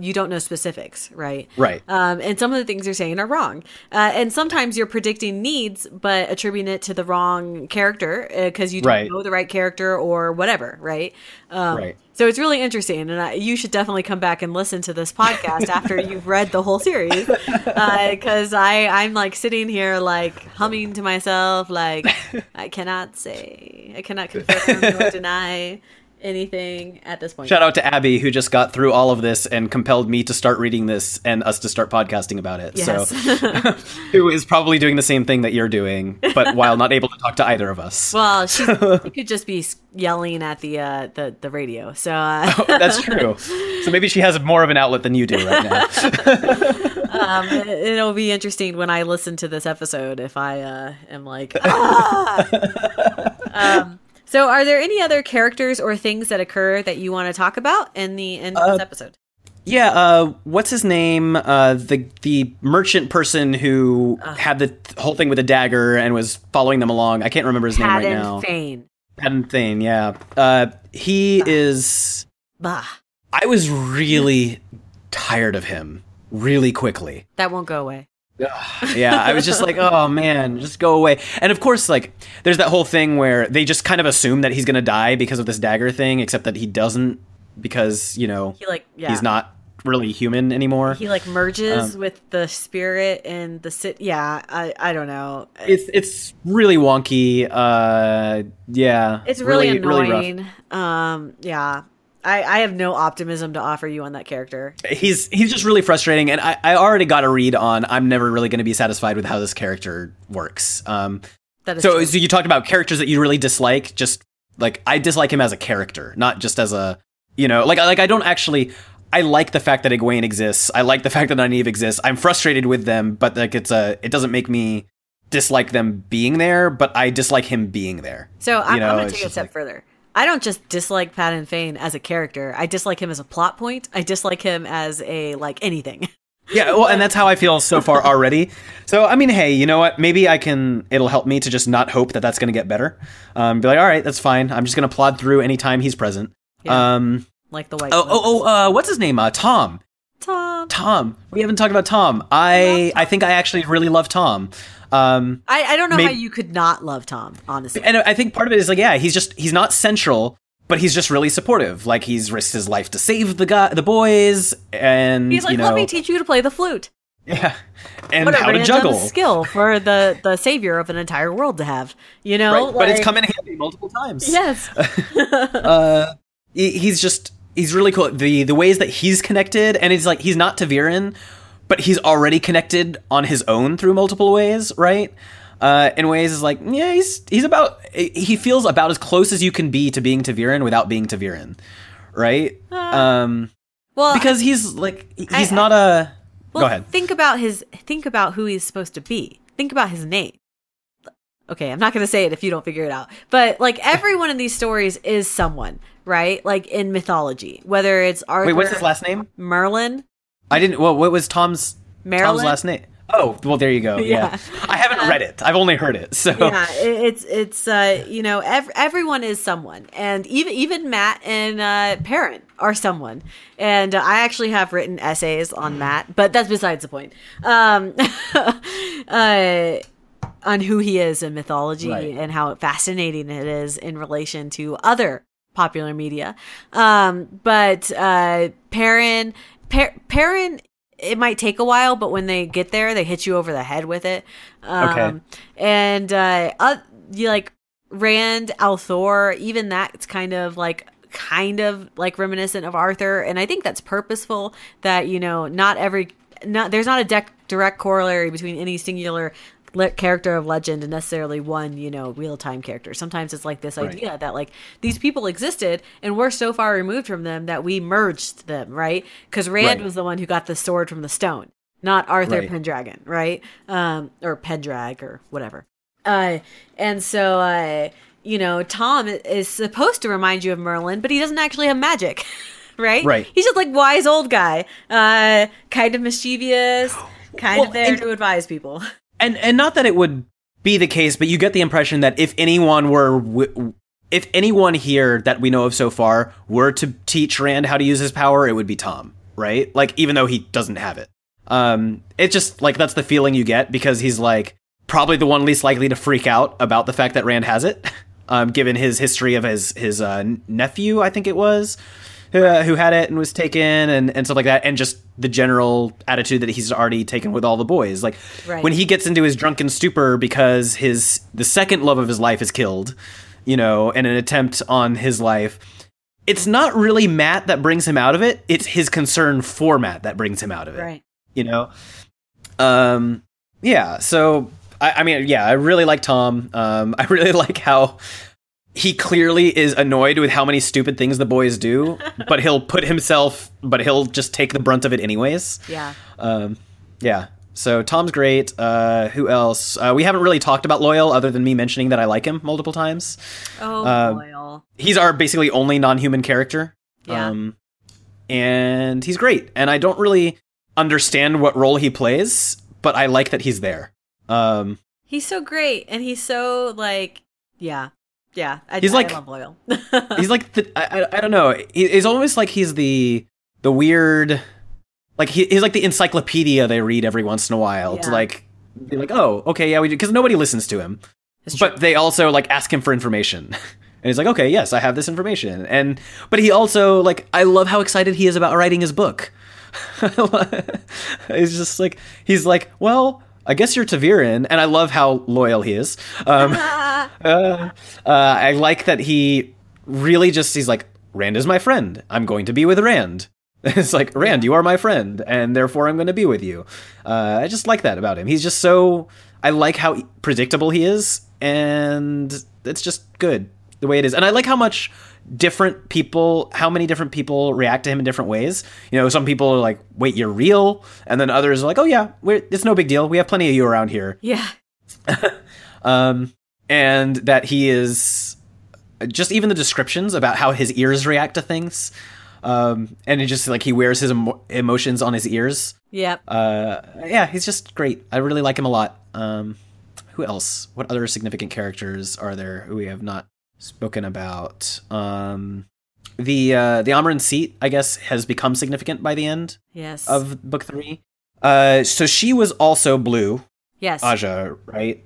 you don't know specifics, right? Right. And some of the things you're saying are wrong. And sometimes you're predicting needs, but attributing it to the wrong character because you don't know the right character or whatever, right? Right. So it's really interesting, and you should definitely come back and listen to this podcast after you've read the whole series, because I'm like sitting here like humming to myself, like I cannot say, I cannot confirm nor deny anything at this point. Shout out to Abby, who just got through all of this and compelled me to start reading this and us to start podcasting about it. Yes. So who is probably doing the same thing that you're doing, but while not able to talk to either of us. Well, she could just be yelling at the radio. So oh, that's true. So maybe she has more of an outlet than you do right now. It'll be interesting when I listen to this episode if I am like, ah! So are there any other characters or things that occur that you want to talk about in the end of this episode? Yeah, what's his name? The merchant person who had the whole thing with a dagger and was following them along. I can't remember his name right now. Padan Thane, yeah. He is... Bah. I was really tired of him really quickly. That won't go away. Yeah, I was just like, oh man, just go away. And of course, like, there's that whole thing where they just kind of assume that he's gonna die because of this dagger thing, except that he doesn't, because, you know, he, like, he's not really human anymore. He like merges with the spirit and the city. Yeah, I don't know. It's really wonky. Yeah, it's really annoying. Really rough. Yeah. I have no optimism to offer you on that character. He's just really frustrating, and I already got a read on I'm never really going to be satisfied with how this character works. So you talked about characters that you really dislike. Just like, I dislike him as a character, not just as a, you know, like I don't actually. I like the fact that Egwene exists. I like the fact that Nynaeve exists. I'm frustrated with them, but like it doesn't make me dislike them being there. But I dislike him being there. So I'm, going to take it a step further. I don't just dislike Padan Thane as a character. I dislike him as a plot point. I dislike him as a, like, anything. Yeah, well, and that's how I feel so far already. So, I mean, hey, you know what? Maybe it'll help me to just not hope that that's going to get better. Be like, all right, that's fine. I'm just going to plod through any time he's present. Yeah. Like the white. What's his name? Tom. We haven't talked about Tom. I think I actually really love Tom. I don't know how you could not love Tom, honestly. And I think part of it is like, yeah, he's not central, but he's just really supportive. Like, he's risked his life to save the boys, and he's like, let me teach you to play the flute. Yeah, and what how to juggle skill for the savior of an entire world to have, you know. Right. Like, but it's come in handy multiple times. Yes, he's really cool. The ways that he's connected, and it's like he's not Ta'veren, but he's already connected on his own through multiple ways, right? In ways is like, yeah, he feels about as close as you can be to being Ta'veren without being Ta'veren, right? Well, because he's like, he's not a. Well, go ahead. Think about who he's supposed to be. Think about his name. Okay, I'm not going to say it if you don't figure it out. But like, everyone in these stories is someone, right? Like in mythology, whether it's Arthur. Wait, what's his last name? Merlin. I didn't. Well, what was Tom's last name? Oh, well, there you go. Yeah, I haven't read it. I've only heard it. So yeah, it's you know, everyone is someone, and even Matt and Perrin are someone. And I actually have written essays on Matt, but that's besides the point. On who he is in mythology, right, and how fascinating it is in relation to other popular media. But Perrin, it might take a while, but when they get there, they hit you over the head with it. And you like Rand, Althor, even that's kind of like reminiscent of Arthur. And I think that's purposeful, that, you know, there's not a direct corollary between any singular character of legend and necessarily one, you know, real-time character. Sometimes it's like this idea that like these people existed and we're so far removed from them that we merged them, right? Because Rand was the one who got the sword from the stone, not Arthur Pendragon, right? Or Pendrag or whatever. And so, you know, Tom is supposed to remind you of Merlin, but he doesn't actually have magic, right? Right. He's just like wise old guy, kind of mischievous, kind of there to advise people. And not that it would be the case, but you get the impression that if anyone if anyone here that we know of so far were to teach Rand how to use his power, it would be Tom, right? Like, even though he doesn't have it. It's just, like, that's the feeling you get, because he's, like, probably the one least likely to freak out about the fact that Rand has it, given his history of his nephew, I think it was, who had it and was taken and stuff like that, and just the general attitude that he's already taken with all the boys. Like, when he gets into his drunken stupor because the second love of his life is killed, you know, in an attempt on his life, it's not really Matt that brings him out of it. It's his concern for Matt that brings him out of it. Right. You know? Yeah. So, I mean, yeah, I really like Tom. I really like how he clearly is annoyed with how many stupid things the boys do, but he'll just take the brunt of it anyways. Yeah. Yeah. So Tom's great. Who else? We haven't really talked about Loial other than me mentioning that I like him multiple times. Oh, Loial. He's our basically only non-human character. Yeah. And he's great. And I don't really understand what role he plays, but I like that he's there. He's so great. And he's so like, yeah. Yeah. I love Loial. He's like, I don't know. It's almost like he's the weird... Like he's like the encyclopedia they read every once in a while to like be like, oh, okay, yeah, we do, because nobody listens to him, but they also like ask him for information, and he's like, okay, yes, I have this information, but he also like, I love how excited he is about writing his book. It's just like he's like, well, I guess you're Ta'veren, and I love how Loial he is. I like that he really just he's like, Rand is my friend. I'm going to be with Rand. It's like, Rand, you are my friend, and therefore I'm going to be with you. I just like that about him. He's just so... I like how predictable he is, and it's just good the way it is. And I like how much different people... How many different people react to him in different ways. You know, some people are like, wait, you're real? And then others are like, oh yeah, it's no big deal. We have plenty of you around here. Yeah. And that he is... Just even the descriptions about how his ears react to things... and it just like he wears his emotions on his ears. Yep. Yeah, he's just great. I really like him a lot. Who else? What other significant characters are there who we have not spoken about? The Amyrlin Seat, I guess, has become significant by the end. Yes. Of book 3. So she was also blue. Yes. Ajah, right?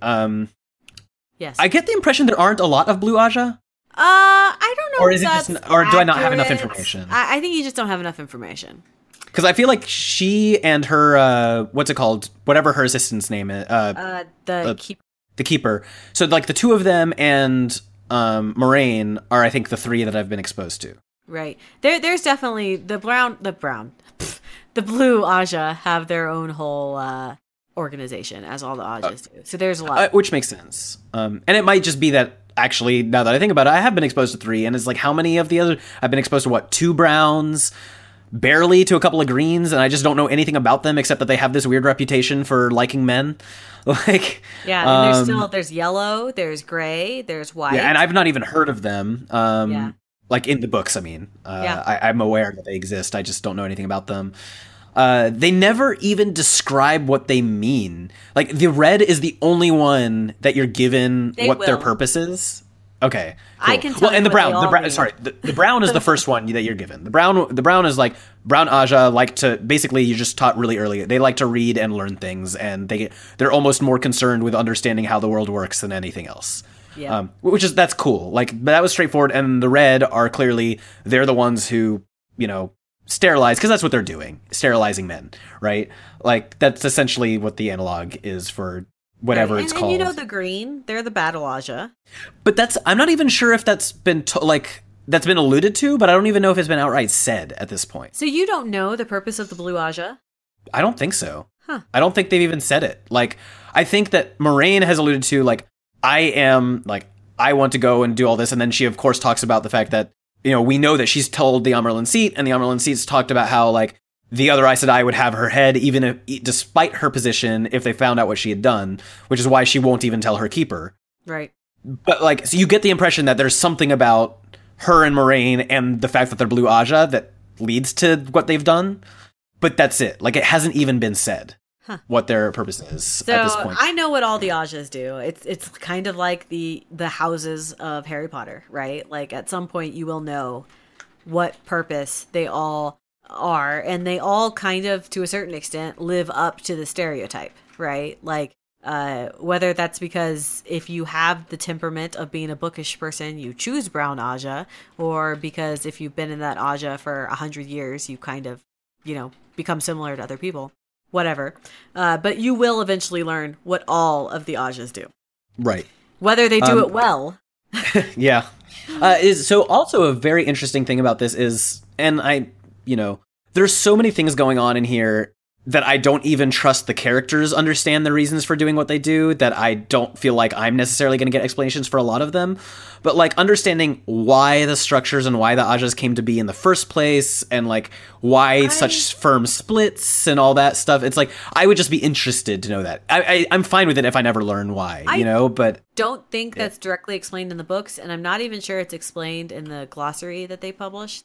Yes. I get the impression there aren't a lot of blue Ajah. I don't know. Or is it just, or do I not have enough information? I think you just don't have enough information. Because I feel like she and her, what's it called? Whatever her assistant's name is, the keeper. So like the two of them and Moiraine are, I think, the three that I've been exposed to. Right. There's definitely the blue Ajah have their own whole organization, as all the Ajahs do. So there's a lot, which makes sense. And it might just be that. Actually, now that I think about it, I have been exposed to 3, and it's like how many of the other... I've been exposed to, 2 browns, barely to a couple of greens, and I just don't know anything about them except that they have this weird reputation for liking men. Like... Yeah, and there's yellow, there's gray, there's white. Yeah, and I've not even heard of them. Yeah. Like, in the books, I mean. Yeah. I'm aware that they exist, I just don't know anything about them. They never even describe what they mean. Like, the red is the only one that you're given their purpose is. Okay. Cool. I can tell you. And the brown is the first one that you're given. The brown is like, brown Ajah like to, basically you're just taught really early. They like to read and learn things, and they're almost more concerned with understanding how the world works than anything else. Yeah. That's cool. Like, but that was straightforward. And the red are clearly, they're the ones who, you know, sterilize, because that's what they're doing, sterilizing men, right? Like, that's essentially what the analog is for whatever it's called. And the green, they're the battle Ajah. But that's, I'm not even sure if that's been, that's been alluded to, but I don't even know if it's been outright said at this point. So you don't know the purpose of the blue Ajah? I don't think so. Huh. I don't think they've even said it. Like, I think that Moiraine has alluded to, like, I am, like, I want to go and do all this, and then she, of course, talks about the fact that, you know, we know that she's told the Amyrlin Seat, and the Amyrlin Seat's talked about how, like, the other Aes Sedai would have her head, even if, despite her position, if they found out what she had done, which is why she won't even tell her keeper. Right. But, like, so you get the impression that there's something about her and Moiraine and the fact that they're blue Ajah that leads to what they've done, but that's it. Like, it hasn't even been said what their purpose is at this point. I know what all the Ajahs do. It's kind of like the houses of Harry Potter, right? Like, at some point you will know what purpose they all are, and they all kind of, to a certain extent, live up to the stereotype, right? Like, whether that's because if you have the temperament of being a bookish person, you choose brown Ajah, or because if you've been in that Ajah for 100 years, you kind of, you know, become similar to other people. Whatever. But you will eventually learn what all of the Ajahs do. Right. Whether they do it well. Yeah. So also a very interesting thing about this is, and I, you know, there's so many things going on in here that I don't even trust the characters understand the reasons for doing what they do, that I don't feel like I'm necessarily going to get explanations for a lot of them. But, like, understanding why the structures and why the Ajahs came to be in the first place, and, like, why such firm splits and all that stuff, it's like, I would just be interested to know that. I'm fine with it if I never learn why, you know, but... don't think that's directly explained in the books, and I'm not even sure it's explained in the glossary that they published.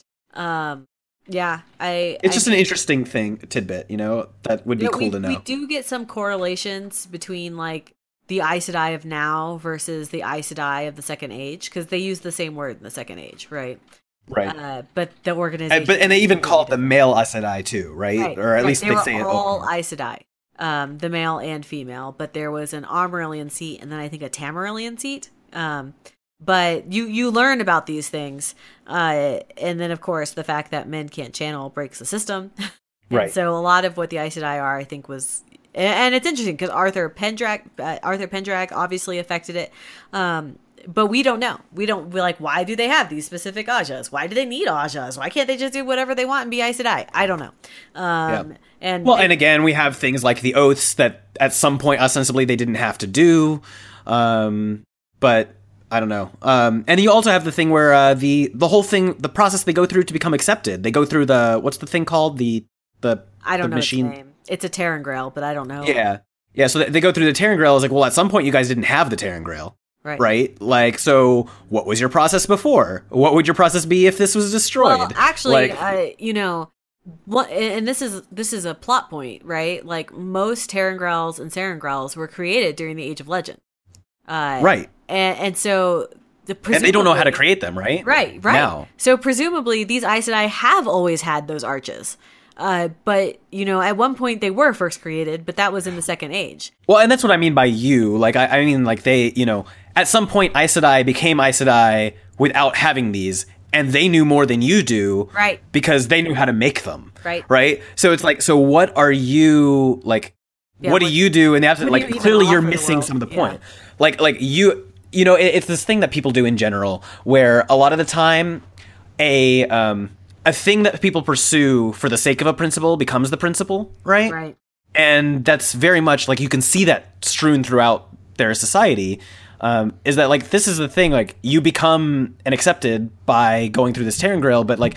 It's just an interesting thing, tidbit, you know, that would be cool to know. We do get some correlations between, like, the Aes Sedai of now versus the Aes Sedai of the Second Age, because they use the same word in the Second Age, right? Right. But the organization... And they even call it the male Aes Sedai, too, right? Right. Or at least they say it all Aes Sedai, the male and female, but there was an Amyrlin Seat and then I think a Tamerlin Seat. But you learn about these things. And then, of course, the fact that men can't channel breaks the system. Right. So a lot of what the Aes Sedai are, I think, was... And it's interesting because Arthur Pendrag obviously affected it. But we don't know. We're like, why do they have these specific Ajahs? Why do they need Ajahs? Why can't they just do whatever they want and be Aes Sedai? I don't know. And again, we have things like the oaths that at some point, ostensibly, they didn't have to do. But... I don't know. And you also have the thing where the whole thing, the process they go through to become accepted. They go through the, what's the thing called? I don't know machine. Its name. It's a Ter'angreal, but I don't know. Yeah. Yeah, so they go through the Ter'angreal. It's like, well, at some point you guys didn't have the Ter'angreal. Right. Right? Like, so what was your process before? What would your process be if this was destroyed? Well, actually, like, you know, and this is a plot point, right? Like, most Ter'angreals and Serangreals were created during the Age of Legend. Right. And so... And they don't know how to create them, right? Right. Now. So presumably, these Aes Sedai have always had those arches. But, you know, at one point they were first created, but that was in the Second Age. Well, and that's what I mean by you. Like, I mean, like, they, you know, at some point Aes Sedai became Aes Sedai without having these, and they knew more than you do. Right. Because they knew how to make them. Right. Right? So it's like, so what are you, like... Yeah, what do you do in the absence? Like, clearly you're missing some of the point. Like you know, it's this thing that people do in general where a lot of the time a thing that people pursue for the sake of a principle becomes the principle, right? Right. And that's very much like, you can see that strewn throughout their society, is that, like, this is the thing, like, you become an accepted by going through this Ter'angreal, but, like,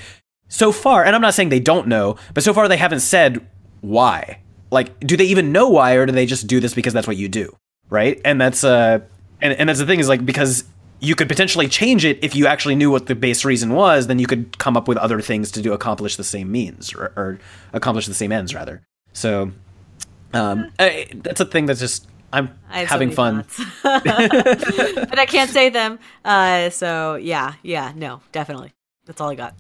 so far, and I'm not saying they don't know, but so far they haven't said why. Like, do they even know why, or do they just do this because that's what you do, right? And that's and that's the thing, is like, because you could potentially change it if you actually knew what the base reason was, then you could come up with other things to do accomplish the same means or accomplish the same ends rather. So that's a thing that's just I'm having fun, but I can't say them. So yeah, no, definitely, that's all I got.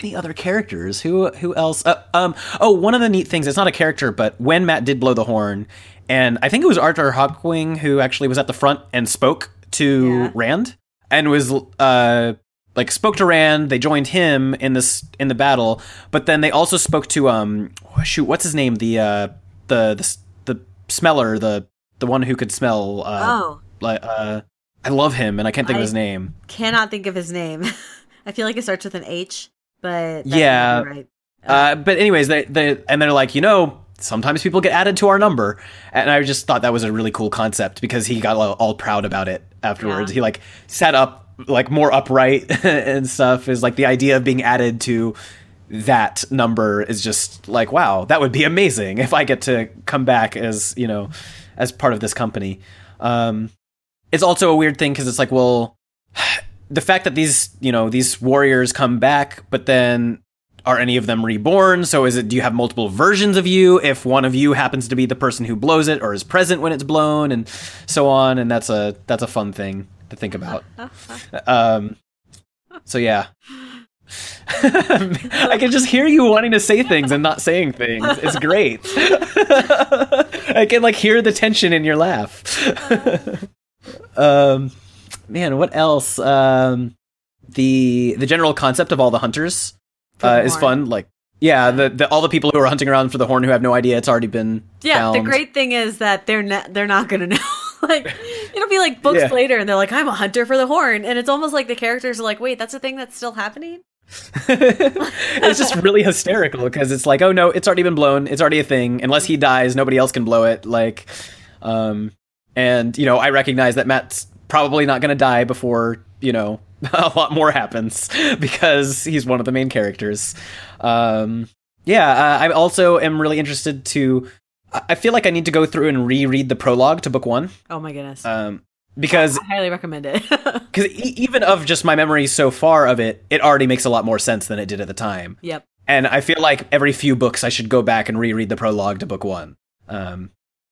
Any other characters? Who else? One of the neat things, it's not a character, but when Matt did blow the horn, and I think it was Arthur Hawkwing who actually was at the front and spoke to Rand, and was spoke to Rand. They joined him in the battle, but then they also spoke to what's his name? The smeller, the one who could smell. I love him, and I can't think of his name. Cannot think of his name. I feel like it starts with an H, but that's right. But anyways, they're like, you know, sometimes people get added to our number, and I just thought that was a really cool concept because he got all proud about it afterwards. Yeah. He like sat up like more upright and stuff. Is like the idea of being added to that number is just like, wow, that would be amazing if I get to come back as, you know, as part of this company. It's also a weird thing because it's like, well, the fact that these, you know, these warriors come back, but then are any of them reborn? So is it, do you have multiple versions of you if one of you happens to be the person who blows it or is present when it's blown and so on? And that's a fun thing to think about. So yeah. I can just hear you wanting to say things and not saying things. It's great. I can like hear the tension in your laugh. Man, what else? The general concept of all the hunters is fun. Like, yeah, the all the people who are hunting around for the horn who have no idea it's already been found. The great thing is that they're not gonna know. Like, it'll be like books later and they're like, I'm a hunter for the horn. And it's almost like the characters are like, wait, that's a thing that's still happening? It's just really hysterical because it's like, oh no, it's already been blown. It's already a thing. Unless he dies, nobody else can blow it. Like, and, you know, I recognize that Matt's probably not going to die before, you know, a lot more happens because he's one of the main characters. I also am really interested to... I feel like I need to go through and reread the prologue to book one. Oh my goodness. Because I highly recommend it. Because even of just my memories so far of it, it already makes a lot more sense than it did at the time. Yep. And I feel like every few books I should go back and reread the prologue to book one. What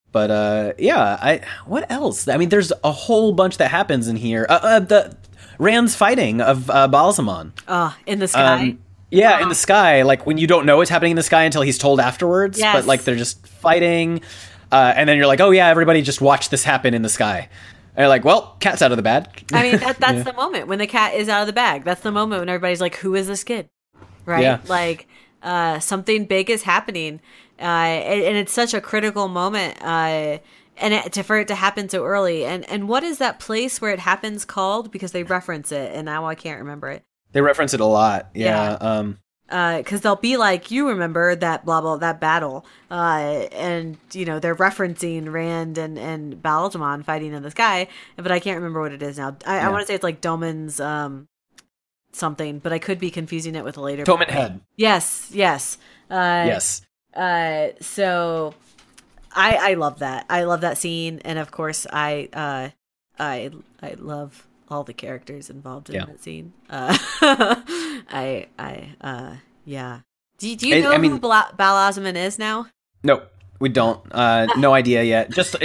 else? I mean, there's a whole bunch that happens in here. The Rand's fighting of Ba'alzamon. In the sky. In the sky, like when you don't know what's happening in the sky until he's told afterwards, but like they're just fighting. And then you're like, oh yeah, everybody just watched this happen in the sky. And you're like, well, cat's out of the bag. I mean, that's the moment when the cat is out of the bag. That's the moment when everybody's like, who is this kid? Right? Yeah. Like something big is happening. And it's such a critical moment for it to happen so early. And what is that place where it happens called? Because they reference it and now I can't remember it. They reference it a lot, because they'll be like, you remember that blah blah that battle, and you know they're referencing Rand and Ba'alzamon fighting in the sky, but I can't remember what it is now. I want to say it's like Doman's something, but I could be confusing it with a later. Doman Head. Yes. Yes. So I love that. I love that scene, and of course I love all the characters involved in that scene. Do you know who Ba'alzamon is now? No, we don't. No idea yet. Just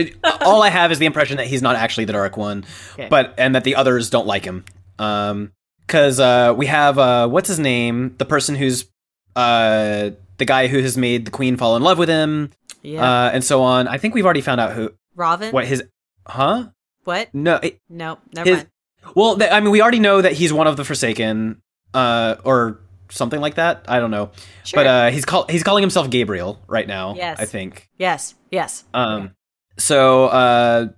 all I have is the impression that he's not actually the Dark One, and that the others don't like him. Because we have what's his name? The person who's the guy who has made the Queen fall in love with him, and so on. I think we've already found out who Robin. What his? Huh? What? No. No. Never mind. Well, we already know that he's one of the Forsaken, or something like that. I don't know, sure. But he's calling himself Gabriel right now. Yes, I think. Yes. So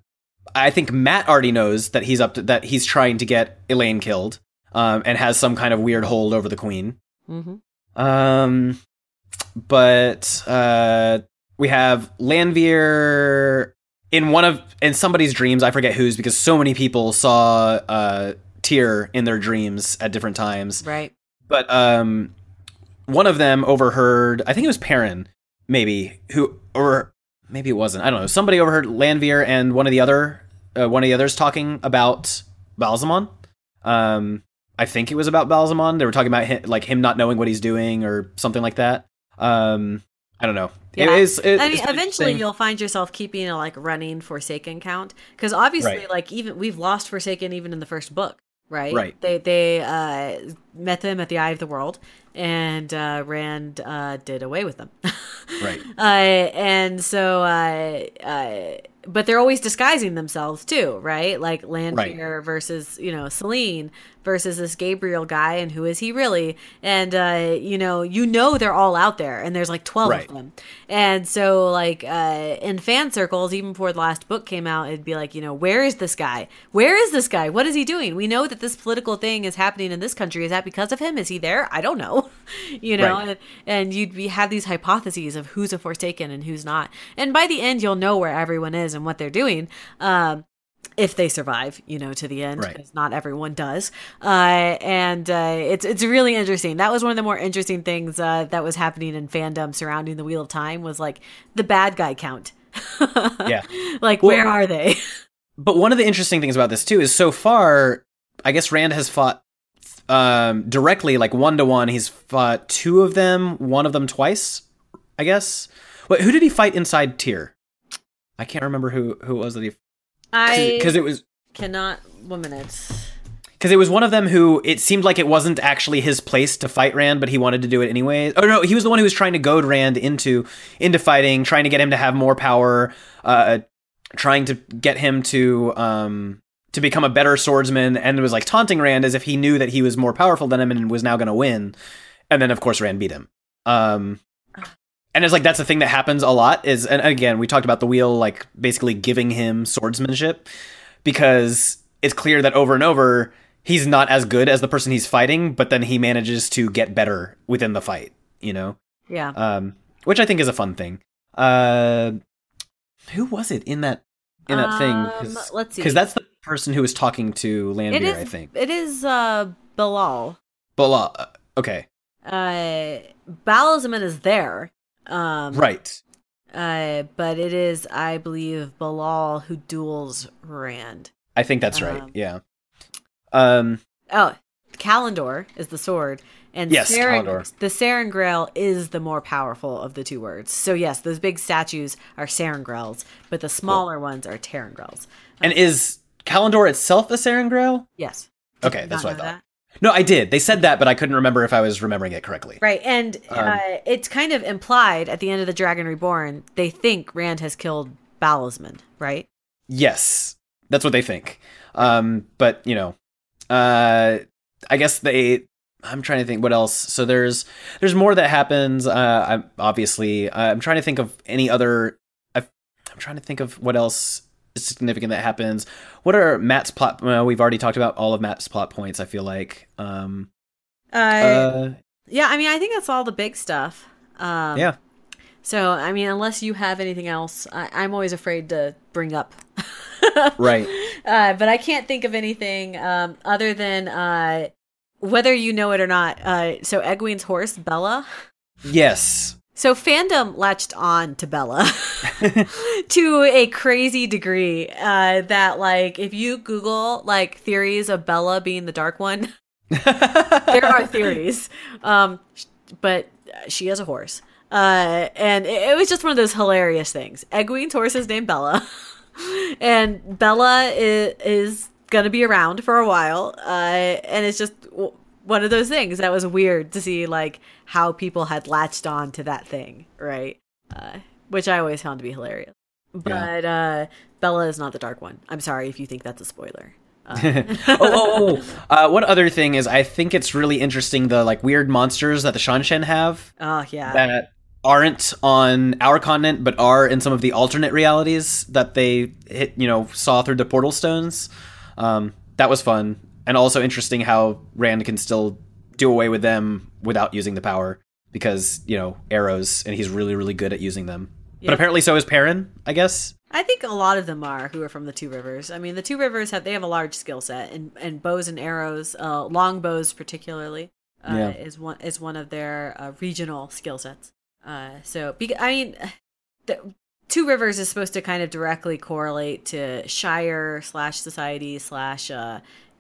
I think Matt already knows that he's that he's trying to get Elaine killed, and has some kind of weird hold over the Queen. Mm-hmm. But we have Lanfear. In somebody's dreams, I forget whose, because so many people saw Tyr in their dreams at different times. Right. But one of them overheard, I think it was Perrin, or maybe it wasn't. I don't know. Somebody overheard Lanfear and one of the others talking about Ba'alzamon. I think it was about Ba'alzamon. They were talking about him not knowing what he's doing or something like that. I don't know. Yeah. Eventually you'll find yourself keeping a running Forsaken count, because obviously, even we've lost Forsaken even in the first book, right? Right. They met them at the Eye of the World, and Rand did away with them, right? But they're always disguising themselves too, right? Like Lanfear versus Celine versus this Gabriel guy, and who is he really? And they're all out there, and there's 12 of them. And so in fan circles, even before the last book came out, it'd be where is this guy? Where is this guy? What is he doing? We know that this political thing is happening in this country. Is that because of him? Is he there? I don't know. And have these hypotheses of who's a Forsaken and who's not. And by the end, you'll know where everyone is and what they're doing, if they survive, to the end, because not everyone does. It's really interesting. That was one of the more interesting things that was happening in fandom surrounding the Wheel of Time, was the bad guy count. Yeah. Where are they? But one of the interesting things about this too is, so far, I guess Rand has fought directly, one-to-one. He's fought two of them, one of them twice, I guess. Wait, who did he fight inside Tyr? I can't remember who it was that he... One minute. Because it was one of them who, it seemed like it wasn't actually his place to fight Rand, but he wanted to do it anyway. Oh no, he was the one who was trying to goad Rand into fighting, trying to get him to have more power, trying to get him to become a better swordsman, and it was taunting Rand as if he knew that he was more powerful than him and was now going to win. And then, of course, Rand beat him. And it's like, that's the thing that happens a lot is, and again, we talked about the wheel, like basically giving him swordsmanship, because it's clear that over and over, he's not as good as the person he's fighting, but then he manages to get better within the fight, you know? Yeah. Which I think is a fun thing. Who was it in that thing? Let's see. Because that's the person who was talking to Lanfear, I think. It is Bilal. Bilal. Okay. Ba'alzamon is there. Right. But it is, I believe, Bilal who duels Rand. I think that's right, yeah. Kalendor is the sword. And yes, the Ter'angreal is the more powerful of the two words. So yes, those big statues are Ter'angreals, but the smaller ones are Ter'angreals. And is Kalendor itself a Ter'angreal? Yes. Okay, that's what I thought. That? No, I did. They said that, but I couldn't remember if I was remembering it correctly. Right, and it's kind of implied at the end of The Dragon Reborn, they think Rand has killed Ba'alzamon, right? Yes, that's what they think. But, you know, I guess they... I'm trying to think what else. So there's more that happens. I'm trying to think of any other. I'm trying to think of what else is significant that happens. What are Matt's plot? Well, we've already talked about all of Matt's plot points, I feel like. Yeah, I mean, I think that's all the big stuff. Yeah. So, I mean, unless you have anything else, I'm always afraid to bring up. Right. But I can't think of anything other than... whether you know it or not, so Egwene's horse, Bella. Yes. So fandom latched on to Bella to a crazy degree that, like, if you Google, like, theories of Bella being the Dark One, there are theories. But she has a horse. And it was just one of those hilarious things. Egwene's horse is named Bella. And Bella is going to be around for a while, and it's just one of those things that was weird to see, like, how people had latched on to that thing, right? Which I always found to be hilarious. But yeah. Bella is not the Dark One. I'm sorry if you think that's a spoiler. One other thing is, I think it's really interesting, the, like, weird monsters that the Seanchan have. Oh, yeah. That aren't on our continent, but are in some of the alternate realities that they saw through the Portal Stones. That was fun, and also interesting how Rand can still do away with them without using the power, because, arrows, and he's really, really good at using them. Yep. But apparently so is Perrin, I guess. I think a lot of them are, who are from the Two Rivers. I mean, the Two Rivers, have a large skill set, and bows and arrows, long bows particularly, is one of their regional skill sets. Two Rivers is supposed to kind of directly correlate to Shire /society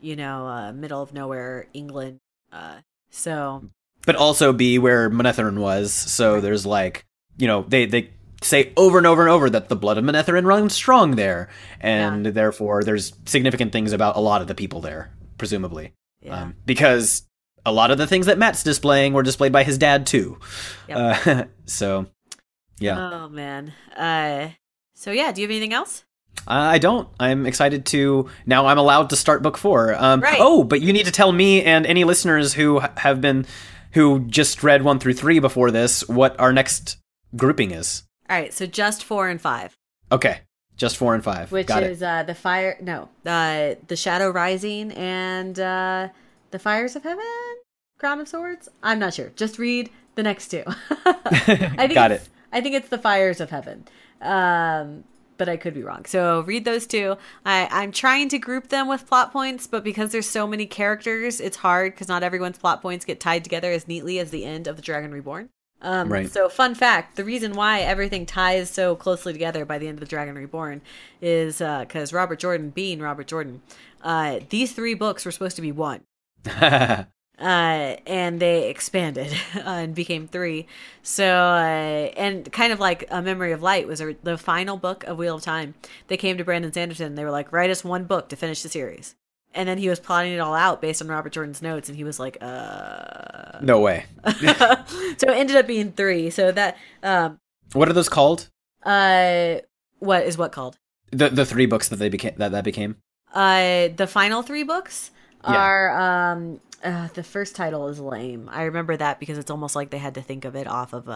/ middle of nowhere England. But also be where Manetheren was. So right. There's they say over and over and over that the blood of Manetheren runs strong there. And therefore there's significant things about a lot of the people there, presumably. Yeah. Because a lot of the things that Matt's displaying were displayed by his dad too. Yep. So... Yeah. Oh, man. Do you have anything else? I don't. I'm excited to... Now I'm allowed to start book 4. Right. Oh, but you need to tell me and any listeners who have been... who just read 1 through 3 before this, what our next grouping is. All right, so just 4 and 5. Okay, just 4 and 5. Which is the fire... No, the Shadow Rising and the Fires of Heaven? Crown of Swords? I'm not sure. Just read the next 2. I think it's the Fires of Heaven, but I could be wrong. So read those 2. I'm trying to group them with plot points, but because there's so many characters, it's hard because not everyone's plot points get tied together as neatly as the end of The Dragon Reborn. Right. So fun fact, the reason why everything ties so closely together by the end of The Dragon Reborn is because Robert Jordan, being Robert Jordan, these 3 books were supposed to be 1. And they expanded and became 3. So, and kind of like A Memory of Light was the final book of Wheel of Time. They came to Brandon Sanderson and they were like, write us 1 book to finish the series. And then he was plotting it all out based on Robert Jordan's notes. And he was like, no way. So it ended up being 3. So that, what are those called? What is what called? The 3 books that they became, that became? The final 3 books are, the first title is lame. I remember that because it's almost like they had to think of it off of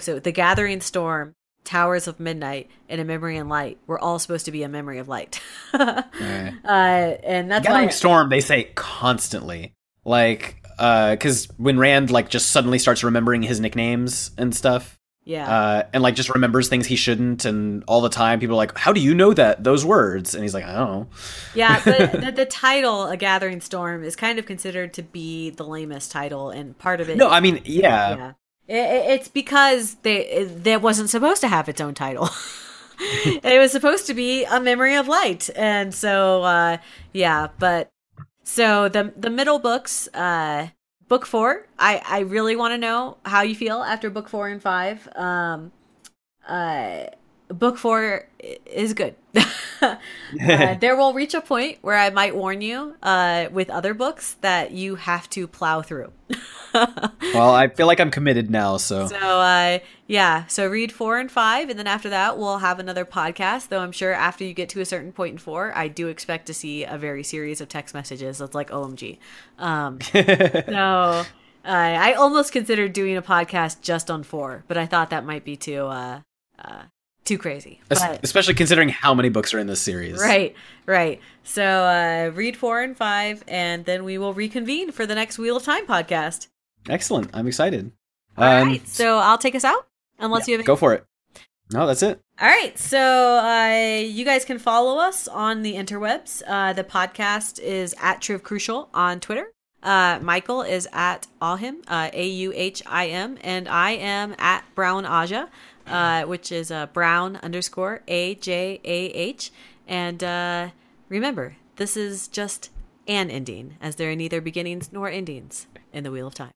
So the Gathering Storm, Towers of Midnight, and A Memory in Light were all supposed to be A Memory of Light. And that's Gathering Storm, they say constantly, like, because when Rand like just suddenly starts remembering his nicknames and stuff, and like just remembers things he shouldn't, and all the time people are like, how do you know that those words? And he's like, I don't know. Yeah, but the title A Gathering Storm is kind of considered to be the lamest title, and part of it. No, I mean, yeah. It's because that wasn't supposed to have its own title. It was supposed to be A Memory of Light, and so So the middle books, book 4, I really want to know how you feel after book 4 and 5. Book 4 is good. There will reach a point where I might warn you with other books that you have to plow through. Well, I feel like I'm committed now, so. So read 4 and 5, and then after that we'll have another podcast, though I'm sure after you get to a certain point in 4, I do expect to see a very series of text messages that's like OMG. So I almost considered doing a podcast just on 4, but I thought that might be too crazy, but, especially considering how many books are in this series. Right. So read 4 and 5, and then we will reconvene for the next Wheel of Time podcast. Excellent. I'm excited. All right. So I'll take us out, unless you have. Go for it. No, that's it. All right. So you guys can follow us on the interwebs. The podcast is at True of Crucial on Twitter. Michael is at Auhim, Auhim, and I am at Brown Ajah. Which is Brown_AJAH. And remember, this is just an ending, as there are neither beginnings nor endings in the Wheel of Time.